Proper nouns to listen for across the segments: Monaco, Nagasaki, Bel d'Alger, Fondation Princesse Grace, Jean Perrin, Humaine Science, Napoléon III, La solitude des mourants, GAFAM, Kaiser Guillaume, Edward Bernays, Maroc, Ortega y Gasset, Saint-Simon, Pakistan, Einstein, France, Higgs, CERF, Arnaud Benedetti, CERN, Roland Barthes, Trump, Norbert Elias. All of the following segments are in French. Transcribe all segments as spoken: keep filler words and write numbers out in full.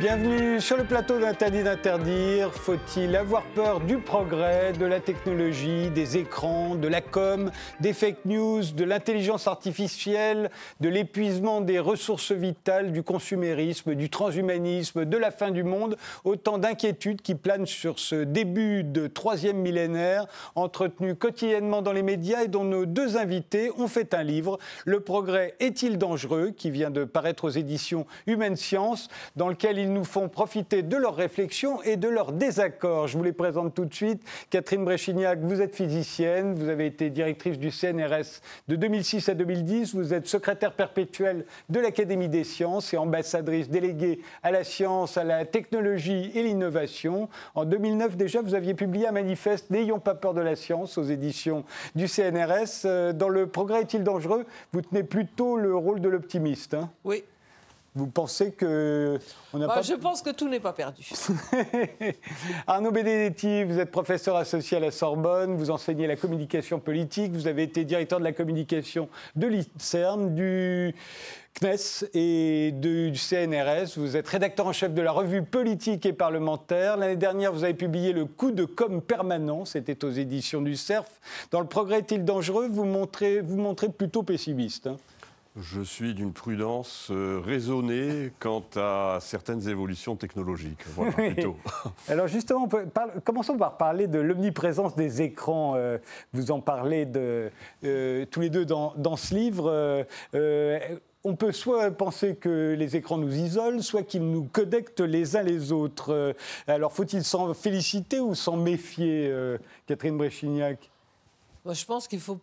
Bienvenue sur le plateau d'Interdit d'Interdire. Faut-il avoir peur du progrès, de la technologie, des écrans, de la com, des fake news, de l'intelligence artificielle, de l'épuisement des ressources vitales, du consumérisme, du transhumanisme, de la fin du monde? Autant d'inquiétudes qui planent sur ce début de troisième millénaire, entretenu quotidiennement dans les médias et dont nos deux invités ont fait un livre, Le progrès est-il dangereux?, qui vient de paraître aux éditions Humaine Science, dans lequel il nous font profiter de leurs réflexions et de leurs désaccords. Je vous les présente tout de suite. Catherine Bréchignac, vous êtes physicienne, vous avez été directrice du C N R S de deux mille six à deux mille dix, vous êtes secrétaire perpétuelle de l'Académie des sciences et ambassadrice déléguée à la science, à la technologie et l'innovation. En deux mille neuf déjà, vous aviez publié un manifeste « N'ayons pas peur de la science » aux éditions du C N R S. Dans « Le progrès est-il dangereux ?», vous tenez plutôt le rôle de l'optimiste, hein ? Oui. Vous pensez que... On a bah, pas... Je pense que tout n'est pas perdu. Arnaud Benedetti, vous êtes professeur associé à la Sorbonne, vous enseignez la communication politique, vous avez été directeur de la communication de l'INSERM, du C N E S et du C N R S. Vous êtes rédacteur en chef de la revue politique et parlementaire. L'année dernière, vous avez publié Le coup de com' permanent, c'était aux éditions du C E R F. Dans Le progrès est-il dangereux, vous montrez, vous montrez plutôt pessimiste, hein. Je suis d'une prudence euh, raisonnée quant à certaines évolutions technologiques, voilà, oui. plutôt. Alors justement, on peut parler, commençons par parler de l'omniprésence des écrans. Euh, vous en parlez de, euh, tous les deux dans, dans ce livre. Euh, euh, On peut soit penser que les écrans nous isolent, soit qu'ils nous connectent les uns les autres. Alors faut-il s'en féliciter ou s'en méfier, euh, Catherine Bréchignac ? Moi, je pense qu'il faut...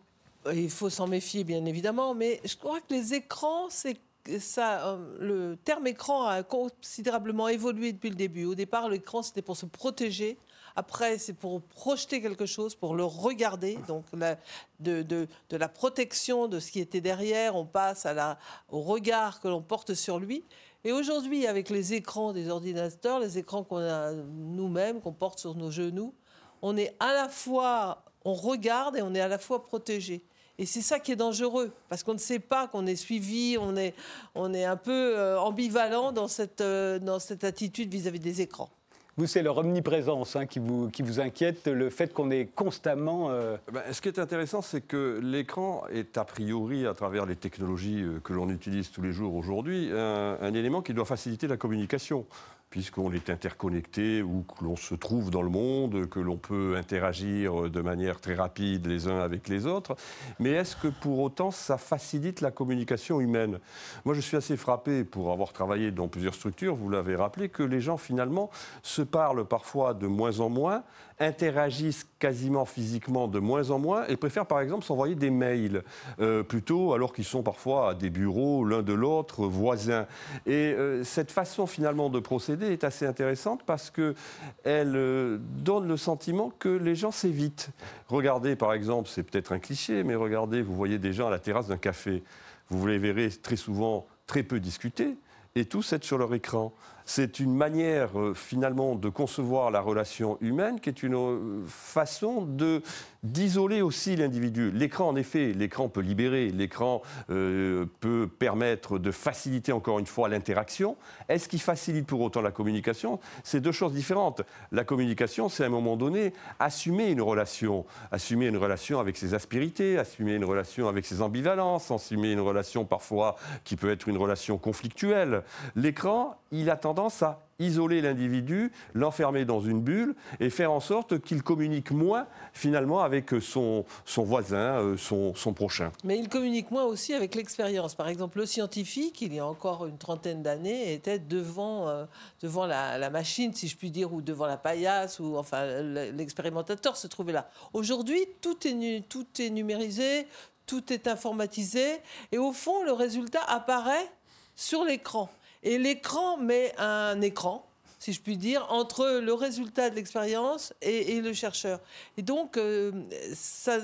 Il faut s'en méfier, bien évidemment, mais je crois que les écrans, c'est ça, le terme écran a considérablement évolué depuis le début. Au départ, l'écran, c'était pour se protéger. Après, c'est pour projeter quelque chose, pour le regarder. Donc, la, de, de, de la protection de ce qui était derrière, on passe à la, au regard que l'on porte sur lui. Et aujourd'hui, avec les écrans des ordinateurs, les écrans qu'on a nous-mêmes, qu'on porte sur nos genoux, on est à la fois, on regarde et on est à la fois protégé. Et c'est ça qui est dangereux, parce qu'on ne sait pas qu'on est suivi, on est, on est un peu ambivalent dans cette, dans cette attitude vis-à-vis des écrans. Vous, c'est leur omniprésence hein, qui, vous, qui vous inquiète, le fait qu'on est constamment... Euh... Ben, ce qui est intéressant, c'est que l'écran est a priori, à travers les technologies que l'on utilise tous les jours aujourd'hui, un, un élément qui doit faciliter la communication, puisqu'on est interconnecté ou que l'on se trouve dans le monde, que l'on peut interagir de manière très rapide les uns avec les autres. Mais est-ce que pour autant ça facilite la communication humaine? Moi je suis assez frappé, pour avoir travaillé dans plusieurs structures, vous l'avez rappelé, que les gens finalement se parlent parfois de moins en moins, interagissent quasiment physiquement de moins en moins et préfèrent par exemple s'envoyer des mails euh, plutôt, alors qu'ils sont parfois à des bureaux l'un de l'autre, voisins. Et euh, cette façon finalement de procéder est assez intéressante parce qu'elle donne le sentiment que les gens s'évitent. Regardez, par exemple, c'est peut-être un cliché, mais regardez, vous voyez des gens à la terrasse d'un café. Vous les verrez très souvent très peu discuter et tous être sur leur écran. C'est une manière, finalement, de concevoir la relation humaine qui est une façon de, d'isoler aussi l'individu. L'écran, en effet, l'écran peut libérer, l'écran euh, peut permettre de faciliter, encore une fois, l'interaction. Est-ce qu'il facilite pour autant la communication? C'est deux choses différentes. La communication, c'est à un moment donné assumer une relation, assumer une relation avec ses aspérités, assumer une relation avec ses ambivalences, assumer une relation parfois qui peut être une relation conflictuelle. L'écran, il a tendance à isoler l'individu, l'enfermer dans une bulle et faire en sorte qu'il communique moins, finalement, avec son, son voisin, son, son prochain. Mais il communique moins aussi avec l'expérience. Par exemple, le scientifique, il y a encore une trentaine d'années, était devant, euh, devant la, la machine, si je puis dire, ou devant la paillasse, ou enfin, l'expérimentateur se trouvait là. Aujourd'hui, tout est, tout est numérisé, tout est informatisé, et au fond, le résultat apparaît sur l'écran. Et l'écran met un écran, si je puis dire, entre le résultat de l'expérience et, et le chercheur. Et donc, euh, ça,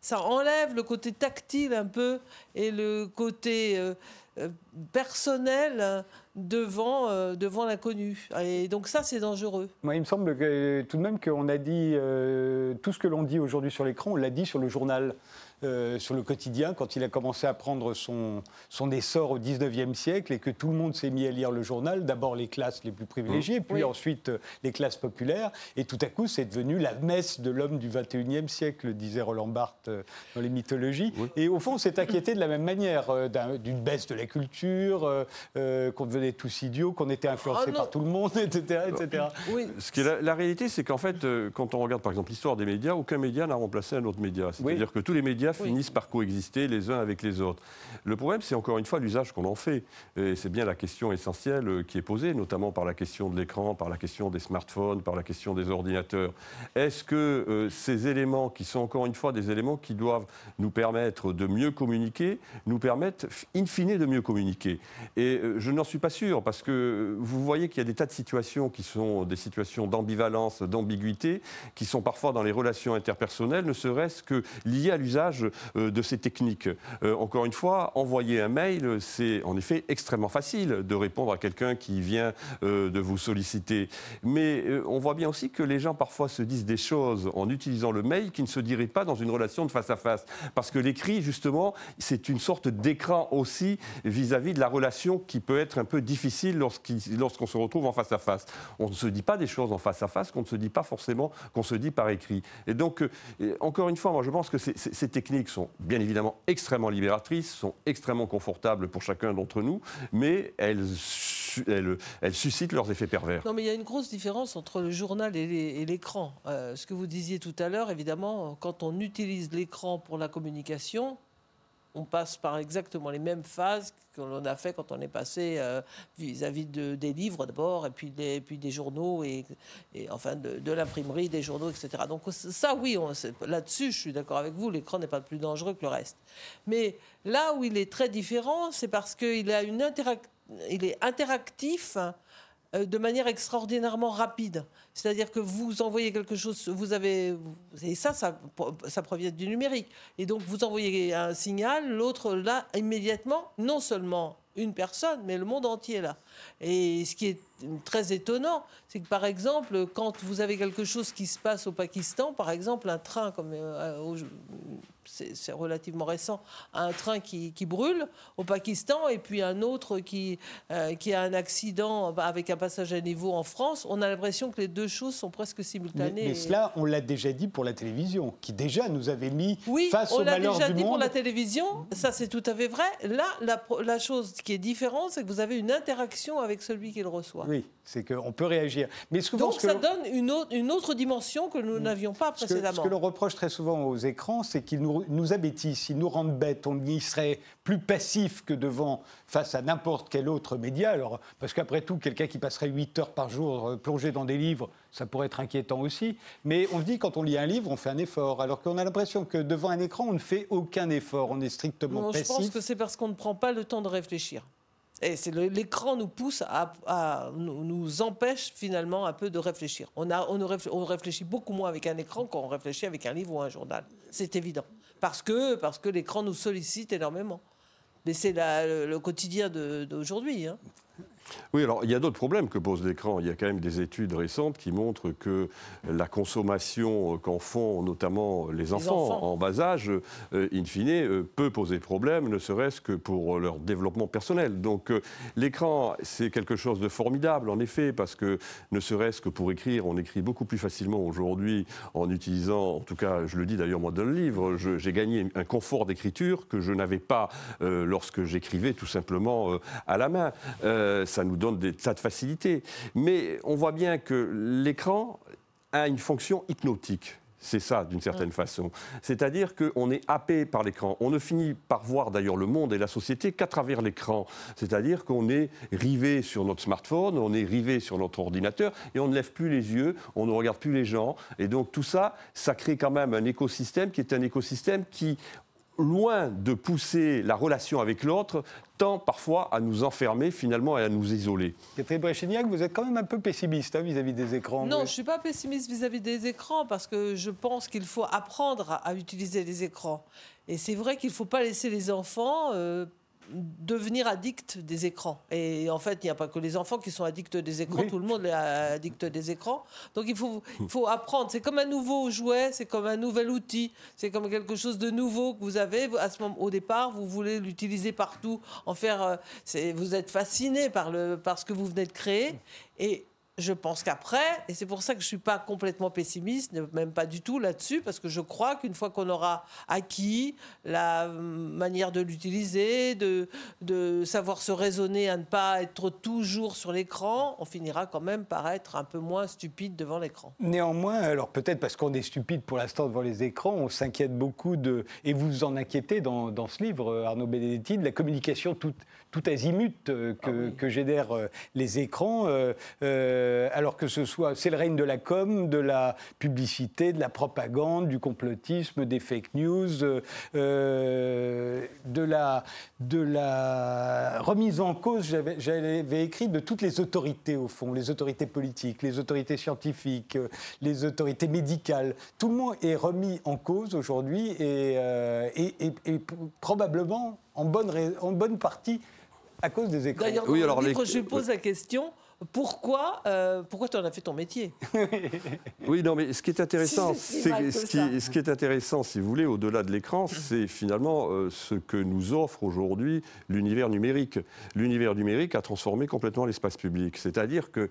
ça enlève le côté tactile un peu et le côté euh, personnel devant, euh, devant l'inconnu. Et donc ça, c'est dangereux. Moi, il me semble que, tout de même qu'on a dit euh, tout ce que l'on dit aujourd'hui sur l'écran, on l'a dit sur le journal, euh, sur le quotidien, quand il a commencé à prendre son, son essor au dix-neuvième siècle et que tout le monde s'est mis à lire le journal, d'abord les classes les plus privilégiées, mmh. puis oui. ensuite euh, les classes populaires, et tout à coup, c'est devenu la messe de l'homme du vingt et unième siècle, disait Roland Barthes euh, dans les mythologies. Oui. Et au fond, on s'est inquiété de la même manière, euh, d'un, d'une baisse de la culture, euh, euh, qu'on devait tous idiots, qu'on était influencés oh par tout le monde, et cetera et cetera. Oui. Ce qui est la, la réalité, c'est qu'en fait, euh, quand on regarde par exemple l'histoire des médias, aucun média n'a remplacé un autre média. C'est-à-dire oui. que tous les médias oui. finissent par coexister les uns avec les autres. Le problème, c'est encore une fois l'usage qu'on en fait. Et c'est bien la question essentielle euh, qui est posée, notamment par la question de l'écran, par la question des smartphones, par la question des ordinateurs. Est-ce que euh, ces éléments, qui sont encore une fois des éléments qui doivent nous permettre de mieux communiquer, nous permettent in fine de mieux communiquer? Et euh, je n'en suis pas sûr, parce que vous voyez qu'il y a des tas de situations qui sont des situations d'ambivalence, d'ambiguïté, qui sont parfois dans les relations interpersonnelles, ne serait-ce que liées à l'usage de ces techniques. Euh, encore une fois, envoyer un mail, c'est en effet extrêmement facile de répondre à quelqu'un qui vient euh, de vous solliciter. Mais euh, on voit bien aussi que les gens parfois se disent des choses en utilisant le mail qui ne se diraient pas dans une relation de face à face. Parce que l'écrit, justement, c'est une sorte d'écran aussi vis-à-vis de la relation qui peut être un peu difficile lorsqu'on se retrouve en face à face. On ne se dit pas des choses en face à face qu'on ne se dit pas forcément, qu'on se dit par écrit. Et donc, euh, encore une fois, moi je pense que ces, ces, ces techniques sont bien évidemment extrêmement libératrices, sont extrêmement confortables pour chacun d'entre nous, mais elles, elles, elles suscitent leurs effets pervers. Non mais il y a une grosse différence entre le journal et, les, et l'écran. Euh, ce que vous disiez tout à l'heure, évidemment, quand on utilise l'écran pour la communication, on passe par exactement les mêmes phases que l'on a fait quand on est passé euh, vis-à-vis de, des livres d'abord, et puis des, puis des journaux, et, et enfin de, de l'imprimerie, des journaux, et cetera. Donc ça, oui, on, là-dessus, je suis d'accord avec vous, l'écran n'est pas plus dangereux que le reste. Mais là où il est très différent, c'est parce qu'il a une interac- il est interactif euh, de manière extraordinairement rapide. C'est-à-dire que vous envoyez quelque chose, vous avez, et ça, ça, ça provient du numérique. Et donc, vous envoyez un signal, l'autre, là, immédiatement, non seulement une personne, mais le monde entier, là. Et ce qui est très étonnant, c'est que, par exemple, quand vous avez quelque chose qui se passe au Pakistan, par exemple, un train, comme euh, au, c'est, c'est relativement récent, un train qui, qui brûle au Pakistan, et puis un autre qui, euh, qui a un accident avec un passage à niveau en France, on a l'impression que les deux choses sont presque simultanées. Mais, mais cela, on l'a déjà dit pour la télévision, qui déjà nous avait mis oui, face au malheur du monde. Oui, on l'a déjà dit pour la télévision, ça c'est tout à fait vrai. Là, la, la chose qui est différente, c'est que vous avez une interaction avec celui qui le reçoit. Oui, c'est qu'on peut réagir. Mais ce que donc ça que donne une autre, une autre dimension que nous n'avions pas précédemment. Ce que, ce que l'on reproche très souvent aux écrans, c'est qu'ils nous, nous abêtissent, ils nous rendent bêtes, on y serait plus passif que devant, face à n'importe quel autre média. Alors, parce qu'après tout, quelqu'un qui passerait huit heures par jour plongé dans des livres, ça pourrait être inquiétant aussi, mais on se dit quand on lit un livre, on fait un effort, alors qu'on a l'impression que devant un écran, on ne fait aucun effort, on est strictement non, passif. Je pense que c'est parce qu'on ne prend pas le temps de réfléchir. Et c'est le, l'écran nous pousse à, à, nous empêche finalement un peu de réfléchir. On, a, on, réfléchit, on réfléchit beaucoup moins avec un écran qu'on réfléchit avec un livre ou un journal. C'est évident. Parce que, parce que l'écran nous sollicite énormément. Mais c'est la, le, le quotidien de, d'aujourd'hui, hein. Oui, alors il y a d'autres problèmes que pose l'écran. Il y a quand même des études récentes qui montrent que la consommation qu'en font notamment les enfants, les enfants. en bas âge, euh, in fine, euh, peut poser problème, ne serait-ce que pour leur développement personnel. Donc euh, l'écran, c'est quelque chose de formidable, en effet, parce que ne serait-ce que pour écrire, on écrit beaucoup plus facilement aujourd'hui en utilisant, en tout cas, je le dis d'ailleurs moi dans le livre, je, j'ai gagné un confort d'écriture que je n'avais pas euh, lorsque j'écrivais tout simplement euh, à la main. Euh, ça nous donne des tas de facilités. Mais on voit bien que l'écran a une fonction hypnotique. C'est ça, d'une certaine mmh. façon. C'est-à-dire qu'on est happé par l'écran. On ne finit par voir, d'ailleurs, le monde et la société qu'à travers l'écran. C'est-à-dire qu'on est rivé sur notre smartphone, on est rivé sur notre ordinateur, et on ne lève plus les yeux, on ne regarde plus les gens. Et donc, tout ça, ça crée quand même un écosystème qui est un écosystème qui, loin de pousser la relation avec l'autre, tend parfois à nous enfermer finalement et à nous isoler. Catherine Bréchignac, vous êtes quand même un peu pessimiste, hein, vis-à-vis des écrans. Non, mais... je ne suis pas pessimiste vis-à-vis des écrans parce que je pense qu'il faut apprendre à, à utiliser les écrans. Et c'est vrai qu'il ne faut pas laisser les enfants euh, devenir addict des écrans. Et en fait, il n'y a pas que les enfants qui sont addicts des écrans, oui. Tout le monde est addict des écrans. Donc il faut, il faut apprendre. C'est comme un nouveau jouet, c'est comme un nouvel outil, c'est comme quelque chose de nouveau que vous avez. À ce moment, au départ, vous voulez l'utiliser partout, en faire. C'est, vous êtes fasciné par, le, par ce que vous venez de créer. Et je pense qu'après, et c'est pour ça que je ne suis pas complètement pessimiste, même pas du tout là-dessus, parce que je crois qu'une fois qu'on aura acquis la manière de l'utiliser, de, de savoir se raisonner à ne pas être toujours sur l'écran, on finira quand même par être un peu moins stupide devant l'écran. Néanmoins, alors peut-être parce qu'on est stupide pour l'instant devant les écrans, on s'inquiète beaucoup de, et vous vous en inquiétez dans, dans ce livre, Arnaud Benedetti, de la communication toute, toute azimut que, ah oui. que génèrent les écrans. Euh, euh, Alors que ce soit, c'est le règne de la com, de la publicité, de la propagande, du complotisme, des fake news, euh, de, la, de la remise en cause, j'avais, j'avais écrit, de toutes les autorités au fond, les autorités politiques, les autorités scientifiques, les autorités médicales. Tout le monde est remis en cause aujourd'hui et, euh, et, et, et probablement en bonne, en bonne partie à cause des écrans. D'ailleurs, oui, alors, livre, les... je pose la question... Pourquoi, euh, pourquoi tu en as fait ton métier ? Oui, non, mais ce qui est intéressant, si c'est, c'est ce, qui, ce qui est intéressant, si vous voulez, au-delà de l'écran, c'est finalement euh, ce que nous offre aujourd'hui l'univers numérique. L'univers numérique a transformé complètement l'espace public. C'est-à-dire que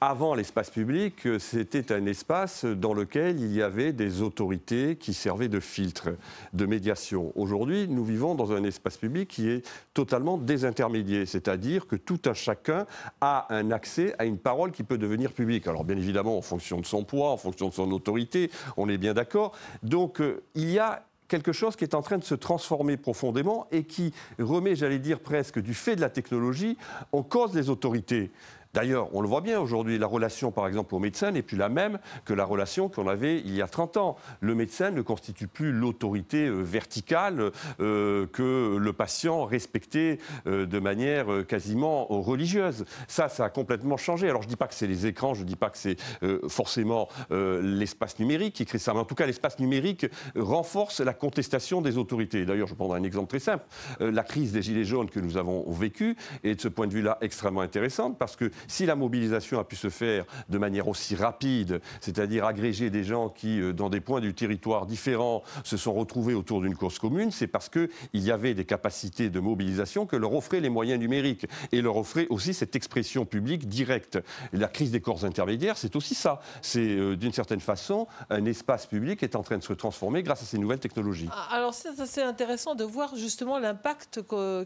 avant l'espace public, c'était un espace dans lequel il y avait des autorités qui servaient de filtre, de médiation. Aujourd'hui, nous vivons dans un espace public qui est totalement désintermédié, c'est-à-dire que tout un chacun a un accès à une parole qui peut devenir publique. Alors bien évidemment, en fonction de son poids, en fonction de son autorité, on est bien d'accord. Donc euh, il y a quelque chose qui est en train de se transformer profondément et qui remet, j'allais dire presque, du fait de la technologie, en cause des autorités. D'ailleurs, on le voit bien aujourd'hui, la relation par exemple au médecin n'est plus la même que la relation qu'on avait il y a trente ans. Le médecin ne constitue plus l'autorité verticale euh, que le patient respectait euh, de manière quasiment religieuse. Ça, ça a complètement changé. Alors je ne dis pas que c'est les écrans, je ne dis pas que c'est euh, forcément euh, l'espace numérique qui crée ça, mais en tout cas l'espace numérique renforce la contestation des autorités. D'ailleurs, je prendrai un exemple très simple, euh, la crise des Gilets jaunes que nous avons vécue est de ce point de vue-là extrêmement intéressante parce que si la mobilisation a pu se faire de manière aussi rapide, c'est-à-dire agréger des gens qui, dans des points du territoire différents, se sont retrouvés autour d'une cause commune, c'est parce qu'il y avait des capacités de mobilisation que leur offraient les moyens numériques et leur offraient aussi cette expression publique directe. La crise des corps intermédiaires, c'est aussi ça. C'est, euh, d'une certaine façon, un espace public est en train de se transformer grâce à ces nouvelles technologies. Alors c'est assez intéressant de voir justement l'impact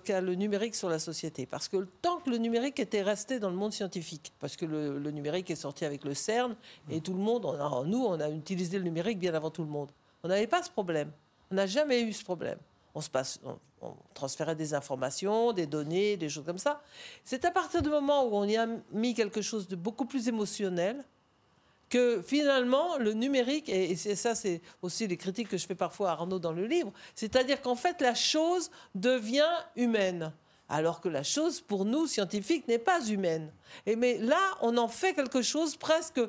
qu'a le numérique sur la société. Parce que tant que le numérique était resté dans le monde scientifique, parce que le, le numérique est sorti avec le CERN et tout le monde, on a, nous, on a utilisé le numérique bien avant tout le monde. On n'avait pas ce problème. On n'a jamais eu ce problème. On se passe, on, on transférait des informations, des données, des choses comme ça. C'est à partir du moment où on y a mis quelque chose de beaucoup plus émotionnel que finalement le numérique, et, et ça c'est aussi les critiques que je fais parfois à Arnaud dans le livre, c'est-à-dire qu'en fait la chose devient humaine. Alors que la chose, pour nous, scientifique, n'est pas humaine. Et mais là, on en fait quelque chose presque,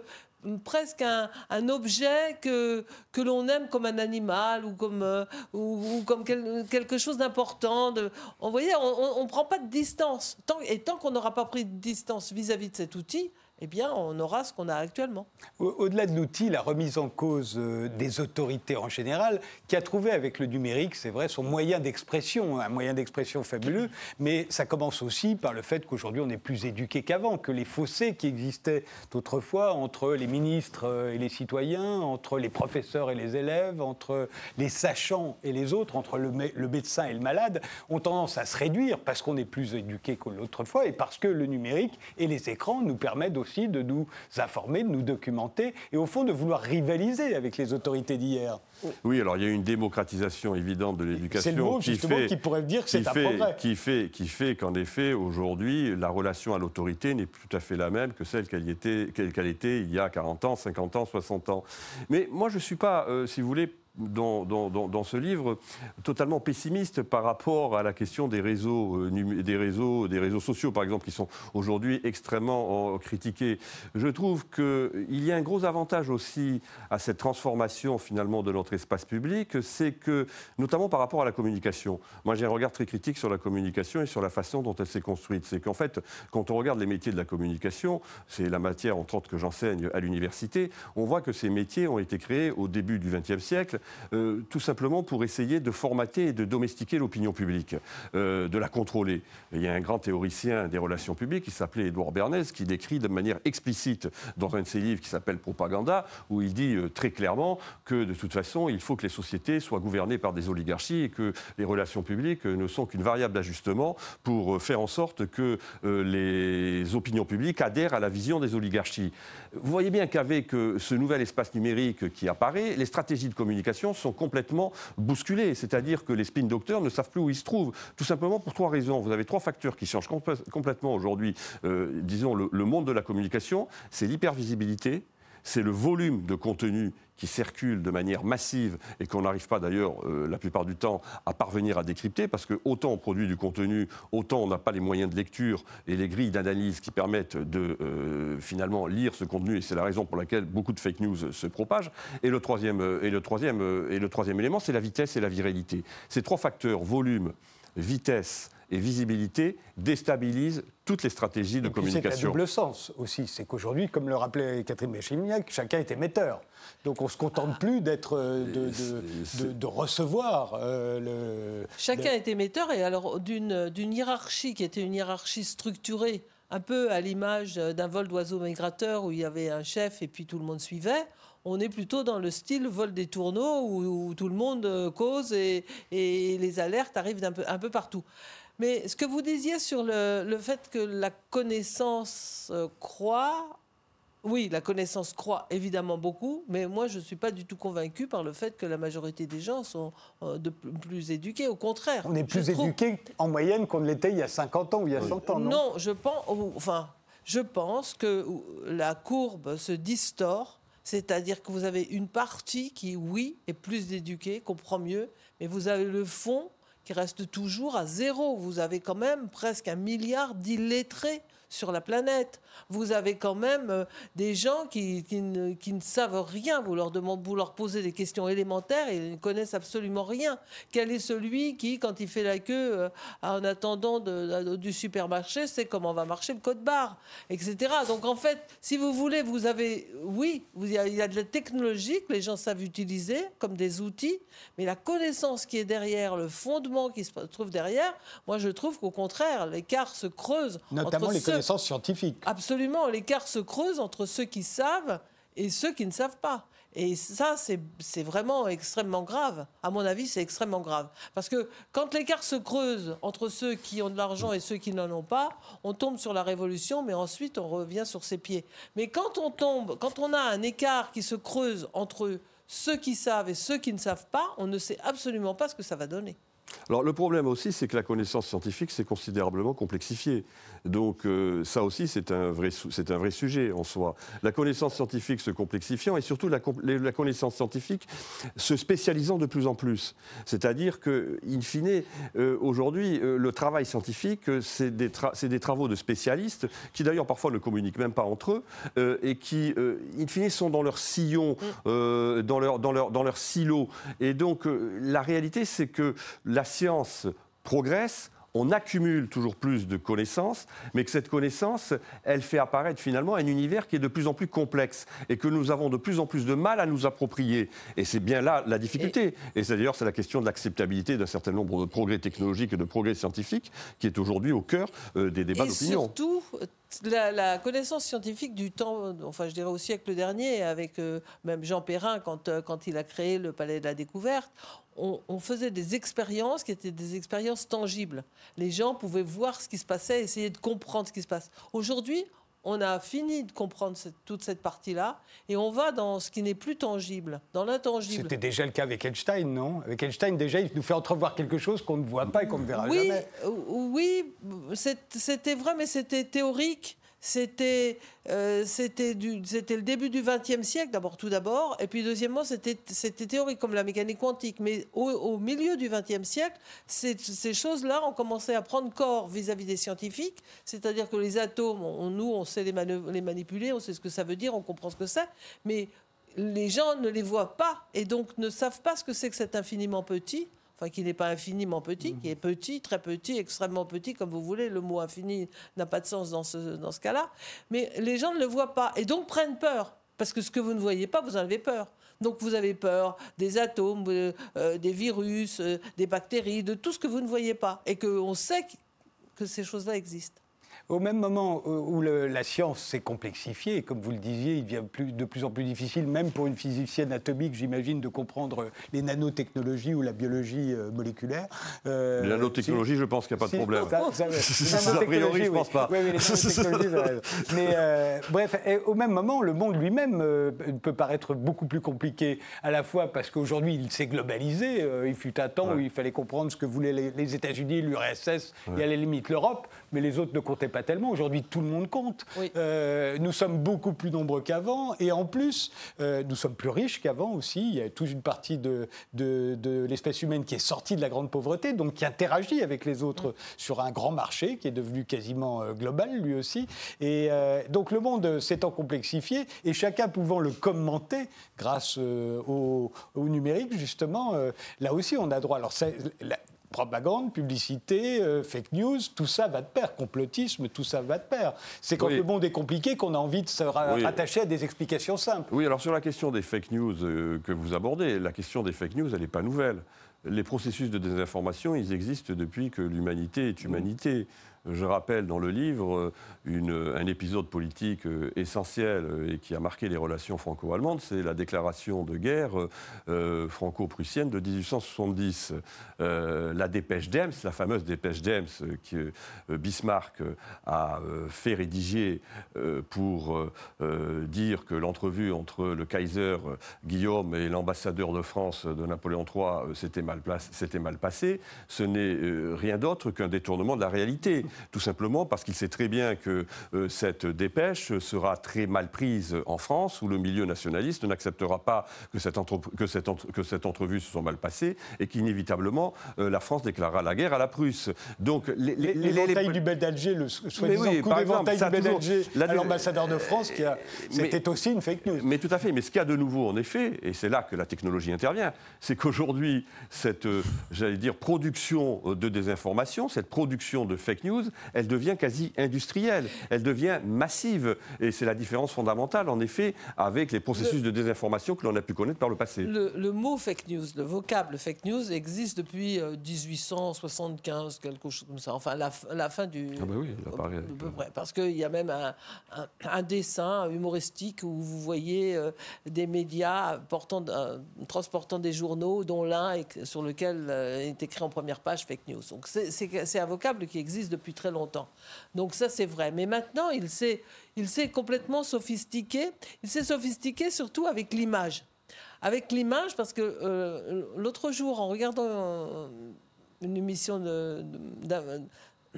presque un, un objet que, que l'on aime comme un animal ou comme, euh, ou, ou comme quel, quelque chose d'important. De, on, vous voyez, on ne prend pas de distance. Tant, et tant qu'on n'aura pas pris de distance vis-à-vis de cet outil, eh bien, on aura ce qu'on a actuellement. Au- au-delà de l'outil, la remise en cause euh, des autorités en général, qui a trouvé avec le numérique, c'est vrai, son moyen d'expression, un moyen d'expression fabuleux, mais ça commence aussi par le fait qu'aujourd'hui, on est plus éduqué qu'avant, que les fossés qui existaient autrefois entre les ministres et les citoyens, entre les professeurs et les élèves, entre les sachants et les autres, entre le, mé- le médecin et le malade, ont tendance à se réduire parce qu'on est plus éduqué que l'autrefois et parce que le numérique et les écrans nous permettent aussi aussi de nous informer, de nous documenter et au fond de vouloir rivaliser avec les autorités d'hier. Oui, alors il y a une démocratisation évidente de l'éducation. C'est le mot qui justement fait, qui pourrait dire que c'est un fait, progrès. Qui fait, qui fait qu'en effet, aujourd'hui, la relation à l'autorité n'est plus tout à fait la même que celle qu'elle était, qu'elle était il y a quarante ans, cinquante ans, soixante ans. Mais moi, je ne suis pas, euh, si vous voulez, dans, dans, dans ce livre totalement pessimiste par rapport à la question des réseaux, des réseaux, des réseaux sociaux, par exemple, qui sont aujourd'hui extrêmement critiqués. Je trouve qu'il y a un gros avantage aussi à cette transformation, finalement, de notre espace public, c'est que, notamment par rapport à la communication. Moi, j'ai un regard très critique sur la communication et sur la façon dont elle s'est construite. C'est qu'en fait, quand on regarde les métiers de la communication, c'est la matière, entre autres, que j'enseigne à l'université, on voit que ces métiers ont été créés au début du vingtième siècle, euh, tout simplement pour essayer de formater et de domestiquer l'opinion publique, euh, de la contrôler. Et il y a un grand théoricien des relations publiques qui s'appelait Edward Bernays, qui décrit de manière explicite dans un de ses livres qui s'appelle Propaganda, où il dit euh, très clairement que, de toute façon, il faut que les sociétés soient gouvernées par des oligarchies et que les relations publiques ne sont qu'une variable d'ajustement pour faire en sorte que euh, les opinions publiques adhèrent à la vision des oligarchies. Vous voyez bien qu'avec euh, ce nouvel espace numérique qui apparaît, les stratégies de communication sont complètement bousculées. C'est-à-dire que les spin docteurs ne savent plus où ils se trouvent, tout simplement pour trois raisons. Vous avez trois facteurs qui changent compl- complètement aujourd'hui, euh, disons, le, le monde de la communication. C'est l'hypervisibilité, c'est le volume de contenu qui circulent de manière massive et qu'on n'arrive pas d'ailleurs euh, la plupart du temps à parvenir à décrypter, parce que autant on produit du contenu, autant on n'a pas les moyens de lecture et les grilles d'analyse qui permettent de euh, finalement lire ce contenu, et c'est la raison pour laquelle beaucoup de fake news se propagent. Et le troisième, et le troisième, et le troisième élément, c'est la vitesse et la viralité. Ces trois facteurs, volume, vitesse et visibilité, déstabilisent toutes les stratégies de et puis communication. C'est un double sens aussi. C'est qu'aujourd'hui, comme le rappelait Catherine Bréchignac, chacun est émetteur. Donc on ne se contente plus d'être, de, de, de, de recevoir euh, le... Chacun le... est émetteur, et alors d'une, d'une hiérarchie qui était une hiérarchie structurée, un peu à l'image d'un vol d'oiseaux migrateurs où il y avait un chef et puis tout le monde suivait. On est plutôt dans le style vol des tourneaux où, où tout le monde cause et, et les alertes arrivent d'un peu, un peu partout. Mais ce que vous disiez sur le, le fait que la connaissance croît, oui, la connaissance croît évidemment beaucoup, mais moi je ne suis pas du tout convaincue par le fait que la majorité des gens sont de plus éduqués, au contraire. On est plus éduqués trouve... en moyenne qu'on ne l'était il y a cinquante ans ou il y a cent ans, non ? Non, je pense, enfin, je pense que la courbe se distord, c'est-à-dire que vous avez une partie qui, oui, est plus éduquée, comprend mieux, mais vous avez le fond qui reste toujours à zéro. Vous avez quand même presque un milliard d'illettrés sur la planète. Vous avez quand même des gens qui, qui, ne, qui ne savent rien. Vous leur demandez, vous leur posez des questions élémentaires et ils ne connaissent absolument rien. Quel est celui qui, quand il fait la queue euh, en attendant de, de, du supermarché, sait comment va marcher le code barre, et cetera. Donc en fait, si vous voulez, vous avez, oui, il y, y a de la technologie que les gens savent utiliser comme des outils, mais la connaissance qui est derrière, le fondement qui se trouve derrière, moi je trouve qu'au contraire, l'écart se creuse. Notamment entre les ceux... connaissances scientifiques. Absolument, l'écart se creuse entre ceux qui savent et ceux qui ne savent pas. Et ça, c'est, c'est vraiment extrêmement grave. À mon avis, c'est extrêmement grave. Parce que quand l'écart se creuse entre ceux qui ont de l'argent et ceux qui n'en ont pas, on tombe sur la révolution, mais ensuite on revient sur ses pieds. Mais quand on tombe, quand on a un écart qui se creuse entre ceux qui savent et ceux qui ne savent pas, on ne sait absolument pas ce que ça va donner. Alors le problème aussi, c'est que la connaissance scientifique s'est considérablement complexifiée. Donc euh, ça aussi, c'est un, vrai, c'est un vrai sujet en soi. La connaissance scientifique se complexifiant et surtout la, la connaissance scientifique se spécialisant de plus en plus. C'est-à-dire que, in fine, euh, aujourd'hui, euh, le travail scientifique, c'est des, tra- c'est des travaux de spécialistes qui d'ailleurs parfois ne communiquent même pas entre eux euh, et qui, euh, in fine, sont dans leur sillon, euh, dans, leur, dans, leur, dans leur silo. Et donc euh, la réalité, c'est que la science progresse, on accumule toujours plus de connaissances, mais que cette connaissance, elle fait apparaître finalement un univers qui est de plus en plus complexe et que nous avons de plus en plus de mal à nous approprier. Et c'est bien là la difficulté. Et c'est d'ailleurs c'est la question de l'acceptabilité d'un certain nombre de progrès technologiques et de progrès scientifiques qui est aujourd'hui au cœur euh, des débats et d'opinion. Surtout... La, la connaissance scientifique du temps, enfin je dirais au siècle dernier, avec euh, même Jean Perrin, quand, euh, quand il a créé le Palais de la Découverte, on, on faisait des expériences qui étaient des expériences tangibles. Les gens pouvaient voir ce qui se passait, essayer de comprendre ce qui se passe. Aujourd'hui, on a fini de comprendre cette, toute cette partie-là et on va dans ce qui n'est plus tangible, dans l'intangible. C'était déjà le cas avec Einstein, non ? Avec Einstein, déjà, il nous fait entrevoir quelque chose qu'on ne voit pas et qu'on ne verra oui, jamais. Oui, c'était vrai, mais c'était théorique. C'était euh, c'était le début du vingtième siècle, d'abord, tout d'abord, et puis deuxièmement, c'était théorique, comme la mécanique quantique. Mais au, au milieu du vingtième siècle, ces, ces choses-là ont commencé à prendre corps vis-à-vis des scientifiques, c'est-à-dire que les atomes, on, nous, on sait les, les manipuler, on sait ce que ça veut dire, on comprend ce que c'est, mais les gens ne les voient pas, et donc ne savent pas ce que c'est que cet infiniment petit. Enfin, qui n'est pas infiniment petit, qui est petit, très petit, extrêmement petit, comme vous voulez. Le mot infini n'a pas de sens dans ce, dans ce cas-là. Mais les gens ne le voient pas et donc prennent peur. Parce que ce que vous ne voyez pas, vous en avez peur. Donc vous avez peur des atomes, euh, des virus, euh, des bactéries, de tout ce que vous ne voyez pas. Et qu'on sait que ces choses-là existent. Au même moment où le, la science s'est complexifiée, et comme vous le disiez, il devient plus, de plus en plus difficile, même pour une physicienne atomique, j'imagine, de comprendre les nanotechnologies ou la biologie moléculaire. Euh, les nanotechnologies, je pense qu'il n'y a pas de problème. A priori, je ne pense pas. Oui, mais les nanotechnologies, je mais, euh, bref, au même moment, le monde lui-même euh, peut paraître beaucoup plus compliqué, à la fois parce qu'aujourd'hui, il s'est globalisé. Euh, il fut un temps ouais. où il fallait comprendre ce que voulaient les, les États-Unis, l'U R S S ouais. et à la limite l'Europe, mais les autres ne comptaient pas. Tellement. Aujourd'hui, tout le monde compte. Oui. Euh, nous sommes beaucoup plus nombreux qu'avant. Et en plus, euh, nous sommes plus riches qu'avant aussi. Il y a toute une partie de, de, de l'espèce humaine qui est sortie de la grande pauvreté, donc qui interagit avec les autres mmh. sur un grand marché qui est devenu quasiment euh, global, lui aussi. Et euh, donc, le monde s'étant complexifié et chacun pouvant le commenter grâce euh, au, au numérique, justement, euh, là aussi, on a droit. Alors, ça, la, propagande, publicité, euh, fake news, tout ça va de pair. Complotisme, tout ça va de pair. C'est quand oui. le monde est compliqué qu'on a envie de se ra- oui. rattacher à des explications simples. Oui, alors sur la question des fake news euh, que vous abordez, la question des fake news, elle n'est pas nouvelle. Les processus de désinformation, ils existent depuis que l'humanité est humanité. Je rappelle dans le livre une, un épisode politique essentiel et qui a marqué les relations franco-allemandes, c'est la déclaration de guerre euh, franco-prussienne de dix-huit cent soixante-dix. Euh, la dépêche d'Ems, la fameuse dépêche d'Ems que Bismarck a fait rédiger pour euh, dire que l'entrevue entre le Kaiser Guillaume et l'ambassadeur de France de Napoléon trois s'était mal, mal passée, ce n'est rien d'autre qu'un détournement de la réalité. Tout simplement parce qu'il sait très bien que euh, cette dépêche sera très mal prise en France, où le milieu nationaliste n'acceptera pas que cette, entrep- que cette, entre- que cette entrevue se soit mal passée et qu'inévitablement, euh, la France déclarera la guerre à la Prusse. Donc, les, les, les, l'éventail les... du Bel d'Alger, le soi-disant oui, coup d'éventail du Bel d'Alger la... à l'ambassadeur de France, qui a... c'était mais, aussi une fake news. Mais tout à fait. Mais ce qu'il y a de nouveau, en effet, et c'est là que la technologie intervient, c'est qu'aujourd'hui, cette euh, j'allais dire, production de désinformation, cette production de fake news, elle devient quasi industrielle, elle devient massive. Et c'est la différence fondamentale, en effet, avec les processus le, de désinformation que l'on a pu connaître par le passé. Le, le mot fake news, le vocable fake news existe depuis dix-huit cent soixante-quinze, quelque chose comme ça. Enfin, la, la fin du... Ah ben oui, il apparaît. À peu près. Parce qu'il y a même un, un, un dessin humoristique où vous voyez euh, des médias portant, euh, transportant des journaux, dont l'un est, sur lequel euh, est écrit en première page fake news. Donc c'est, c'est, c'est un vocable qui existe depuis depuis très longtemps. Donc ça, c'est vrai. Mais maintenant, il s'est, il s'est complètement sophistiqué. Il s'est sophistiqué surtout avec l'image. Avec l'image, parce que euh, l'autre jour, en regardant une émission de, de,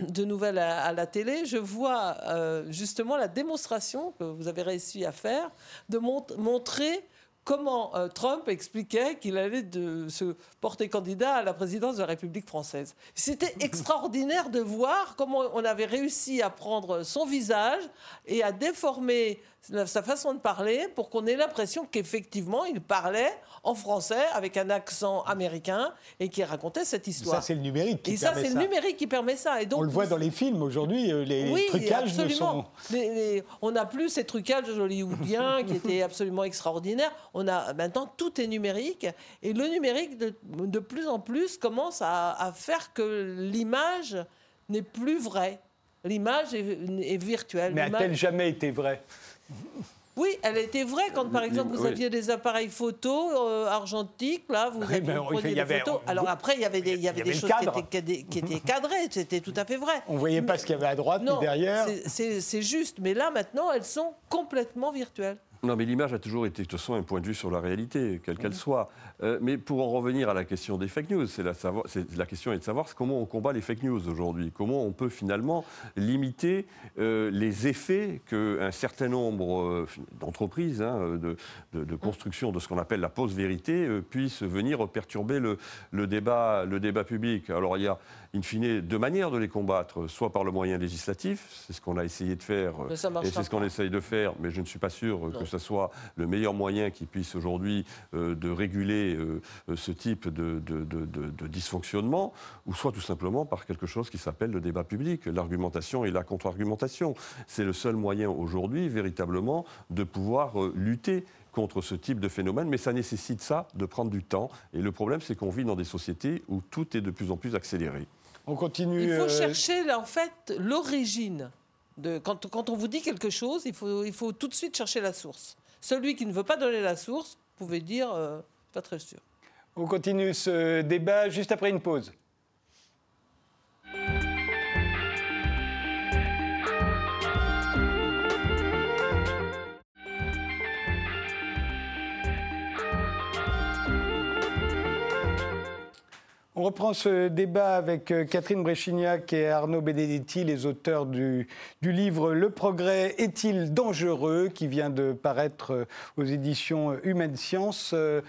de nouvelles à, à la télé, je vois euh, justement la démonstration que vous avez réussi à faire, de mont- montrer comment euh, Trump expliquait qu'il allait de se porter candidat à la présidence de la République française. C'était extraordinaire de voir comment on avait réussi à prendre son visage et à déformer sa façon de parler pour qu'on ait l'impression qu'effectivement, il parlait en français avec un accent américain et qui racontait cette histoire. Ça, c'est le numérique qui et permet ça. Et ça, c'est le numérique qui permet ça. Et donc, on le voit dans les films aujourd'hui, les oui, trucages ne sont... Les, les, on n'a plus ces trucages hollywoodiens qui étaient absolument extraordinaires. On a, maintenant, tout est numérique et le numérique, de, de plus en plus, commence à, à faire que l'image n'est plus vraie. L'image est, est virtuelle. Mais l'image... a-t-elle jamais été vraie ? Oui, elle était vraie quand, par exemple, vous aviez des appareils photos euh, argentiques, là, vous oui, aviez vous des avait, photos. Alors après, il y avait des, il y avait il y des choses qui étaient, qui étaient cadrées, c'était tout à fait vrai. On ne voyait pas mais, ce qu'il y avait à droite, non, ni derrière. C'est, c'est, c'est juste, mais là, maintenant, elles sont complètement virtuelles. Non, mais l'image a toujours été, de toute façon, un point de vue sur la réalité, quelle qu'elle soit. Euh, mais pour en revenir à la question des fake news, c'est la, savoir, c'est, la question est de savoir comment on combat les fake news aujourd'hui. Comment on peut finalement limiter euh, les effets qu'un certain nombre euh, d'entreprises, hein, de, de, de construction de ce qu'on appelle la fausse vérité, euh, puissent venir perturber le, le, débat, le débat public. Alors, il y a, in fine, deux manières de les combattre, soit par le moyen législatif, c'est ce qu'on a essayé de faire, et c'est ce qu'on essaye de faire, mais je ne suis pas sûr non. que ce soit le meilleur moyen qui puisse aujourd'hui euh, de réguler euh, ce type de, de, de, de, de dysfonctionnement, ou soit tout simplement par quelque chose qui s'appelle le débat public, l'argumentation et la contre-argumentation. C'est le seul moyen aujourd'hui, véritablement, de pouvoir euh, lutter contre ce type de phénomène, mais ça nécessite ça, de prendre du temps, et le problème c'est qu'on vit dans des sociétés où tout est de plus en plus accéléré. On continue. Il faut euh... chercher en fait l'origine. De, quand, quand on vous dit quelque chose, il faut, il faut tout de suite chercher la source. Celui qui ne veut pas donner la source, vous pouvez dire euh, pas très sûr. On continue ce débat juste après une pause. On reprend ce débat avec Catherine Bréchignac et Arnaud Benedetti, les auteurs du, du livre « Le progrès est-il dangereux ?», qui vient de paraître aux éditions Humaine Science. Euh,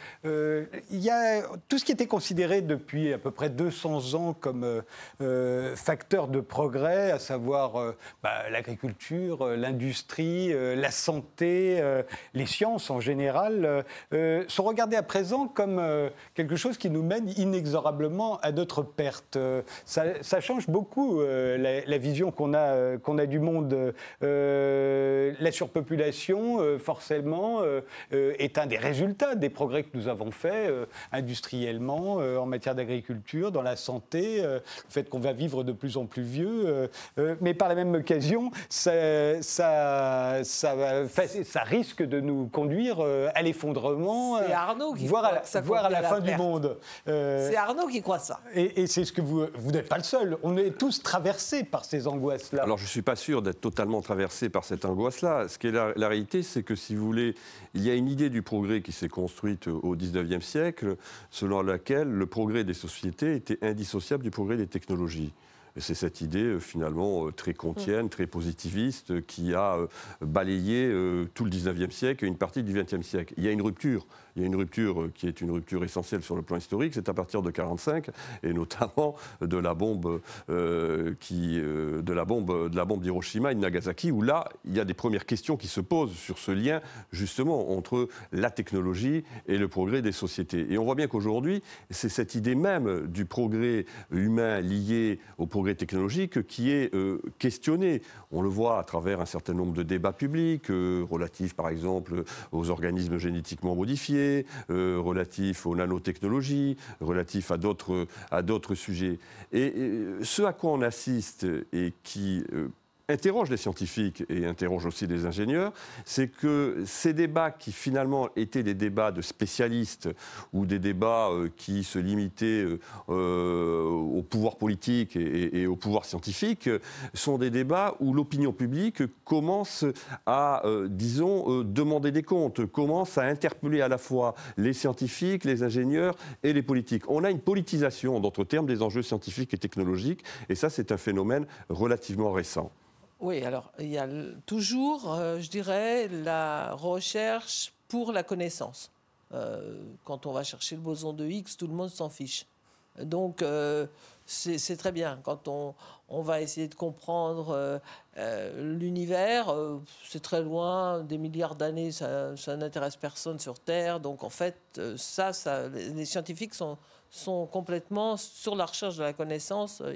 il y a tout ce qui était considéré depuis à peu près deux cents ans comme euh, facteur de progrès, à savoir euh, bah, l'agriculture, l'industrie, euh, la santé, euh, les sciences en général, euh, sont regardés à présent comme euh, quelque chose qui nous mène inexorablement à d'autres pertes. Ça, ça change beaucoup euh, la, la vision qu'on a, euh, qu'on a du monde. Euh, la surpopulation, euh, forcément, euh, euh, est un des résultats des progrès que nous avons faits euh, industriellement, euh, en matière d'agriculture, dans la santé, euh, le fait qu'on va vivre de plus en plus vieux. Euh, euh, mais par la même occasion, ça, ça, ça, ça, ça risque de nous conduire euh, à l'effondrement, euh, voire à la, voire à la, la fin perte. du monde. Euh, C'est Arnaud qui croit ça. Et, et c'est ce que vous... Vous n'êtes pas le seul. On est tous traversés par ces angoisses-là. Alors, je ne suis pas sûr d'être totalement traversé par cette angoisse-là. Ce qui est la, la réalité, c'est que, si vous voulez, il y a une idée du progrès qui s'est construite au dix-neuvième siècle, selon laquelle le progrès des sociétés était indissociable du progrès des technologies. Et c'est cette idée, finalement, très kantienne, très positiviste, qui a balayé tout le dix-neuvième siècle et une partie du vingtième siècle. Il y a une rupture. Il y a une rupture qui est une rupture essentielle sur le plan historique. C'est à partir de mille neuf cent quarante-cinq, et notamment de la bombe, euh, qui, euh, de la bombe, de la bombe d'Hiroshima et de Nagasaki, où là, il y a des premières questions qui se posent sur ce lien, justement, entre la technologie et le progrès des sociétés. Et on voit bien qu'aujourd'hui, c'est cette idée même du progrès humain lié au progrès technologique qui est euh, questionnée. On le voit à travers un certain nombre de débats publics, euh, relatifs par exemple aux organismes génétiquement modifiés, euh, relatifs aux nanotechnologies, relatifs à d'autres, à d'autres sujets. Et, et ce à quoi on assiste et qui... Euh, interroge les scientifiques et interroge aussi les ingénieurs, c'est que ces débats qui finalement étaient des débats de spécialistes ou des débats qui se limitaient euh, au pouvoir politique et, et au pouvoir scientifique sont des débats où l'opinion publique commence à, euh, disons, euh, demander des comptes, commence à interpeller à la fois les scientifiques, les ingénieurs et les politiques. On a une politisation, en d'autres termes, des enjeux scientifiques et technologiques, et ça c'est un phénomène relativement récent. Oui, alors il y a toujours, euh, je dirais, la recherche pour la connaissance. Euh, quand on va chercher le boson de Higgs, tout le monde s'en fiche. Donc euh, c'est, c'est très bien. Quand on, on va essayer de comprendre euh, euh, l'univers, euh, c'est très loin, des milliards d'années, ça, ça n'intéresse personne sur Terre. Donc en fait, euh, ça, ça, les scientifiques sont... sont complètement sur la recherche de la connaissance, euh,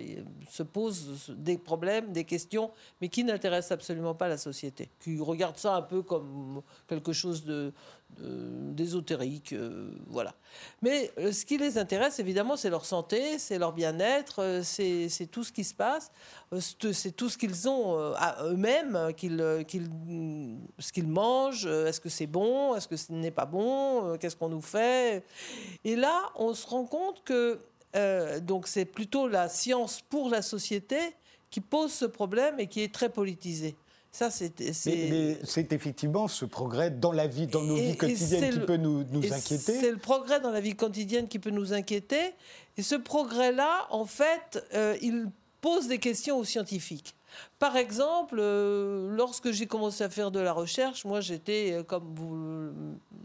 se posent des problèmes, des questions, mais qui n'intéressent absolument pas la société, qui regarde ça un peu comme quelque chose de, de, d'ésotérique, euh, voilà. Mais euh, ce qui les intéresse, évidemment, c'est leur santé, c'est leur bien-être, euh, c'est, c'est tout ce qui se passe, euh, c'est, c'est tout ce qu'ils ont euh, à eux-mêmes, qu'ils, euh, qu'ils, ce qu'ils mangent, euh, est-ce que c'est bon, est-ce que ce n'est pas bon, euh, qu'est-ce qu'on nous fait. Et là, on se rend compte que euh, donc c'est plutôt la science pour la société qui pose ce problème et qui est très politisée. Ça, c'est, c'est... Mais, mais c'est effectivement ce progrès dans la vie, dans nos et, vies quotidiennes qui le, peut nous, nous inquiéter. C'est le progrès dans la vie quotidienne qui peut nous inquiéter. Et ce progrès-là, en fait, euh, il pose des questions aux scientifiques. Par exemple, euh, lorsque j'ai commencé à faire de la recherche, moi j'étais, euh, comme vous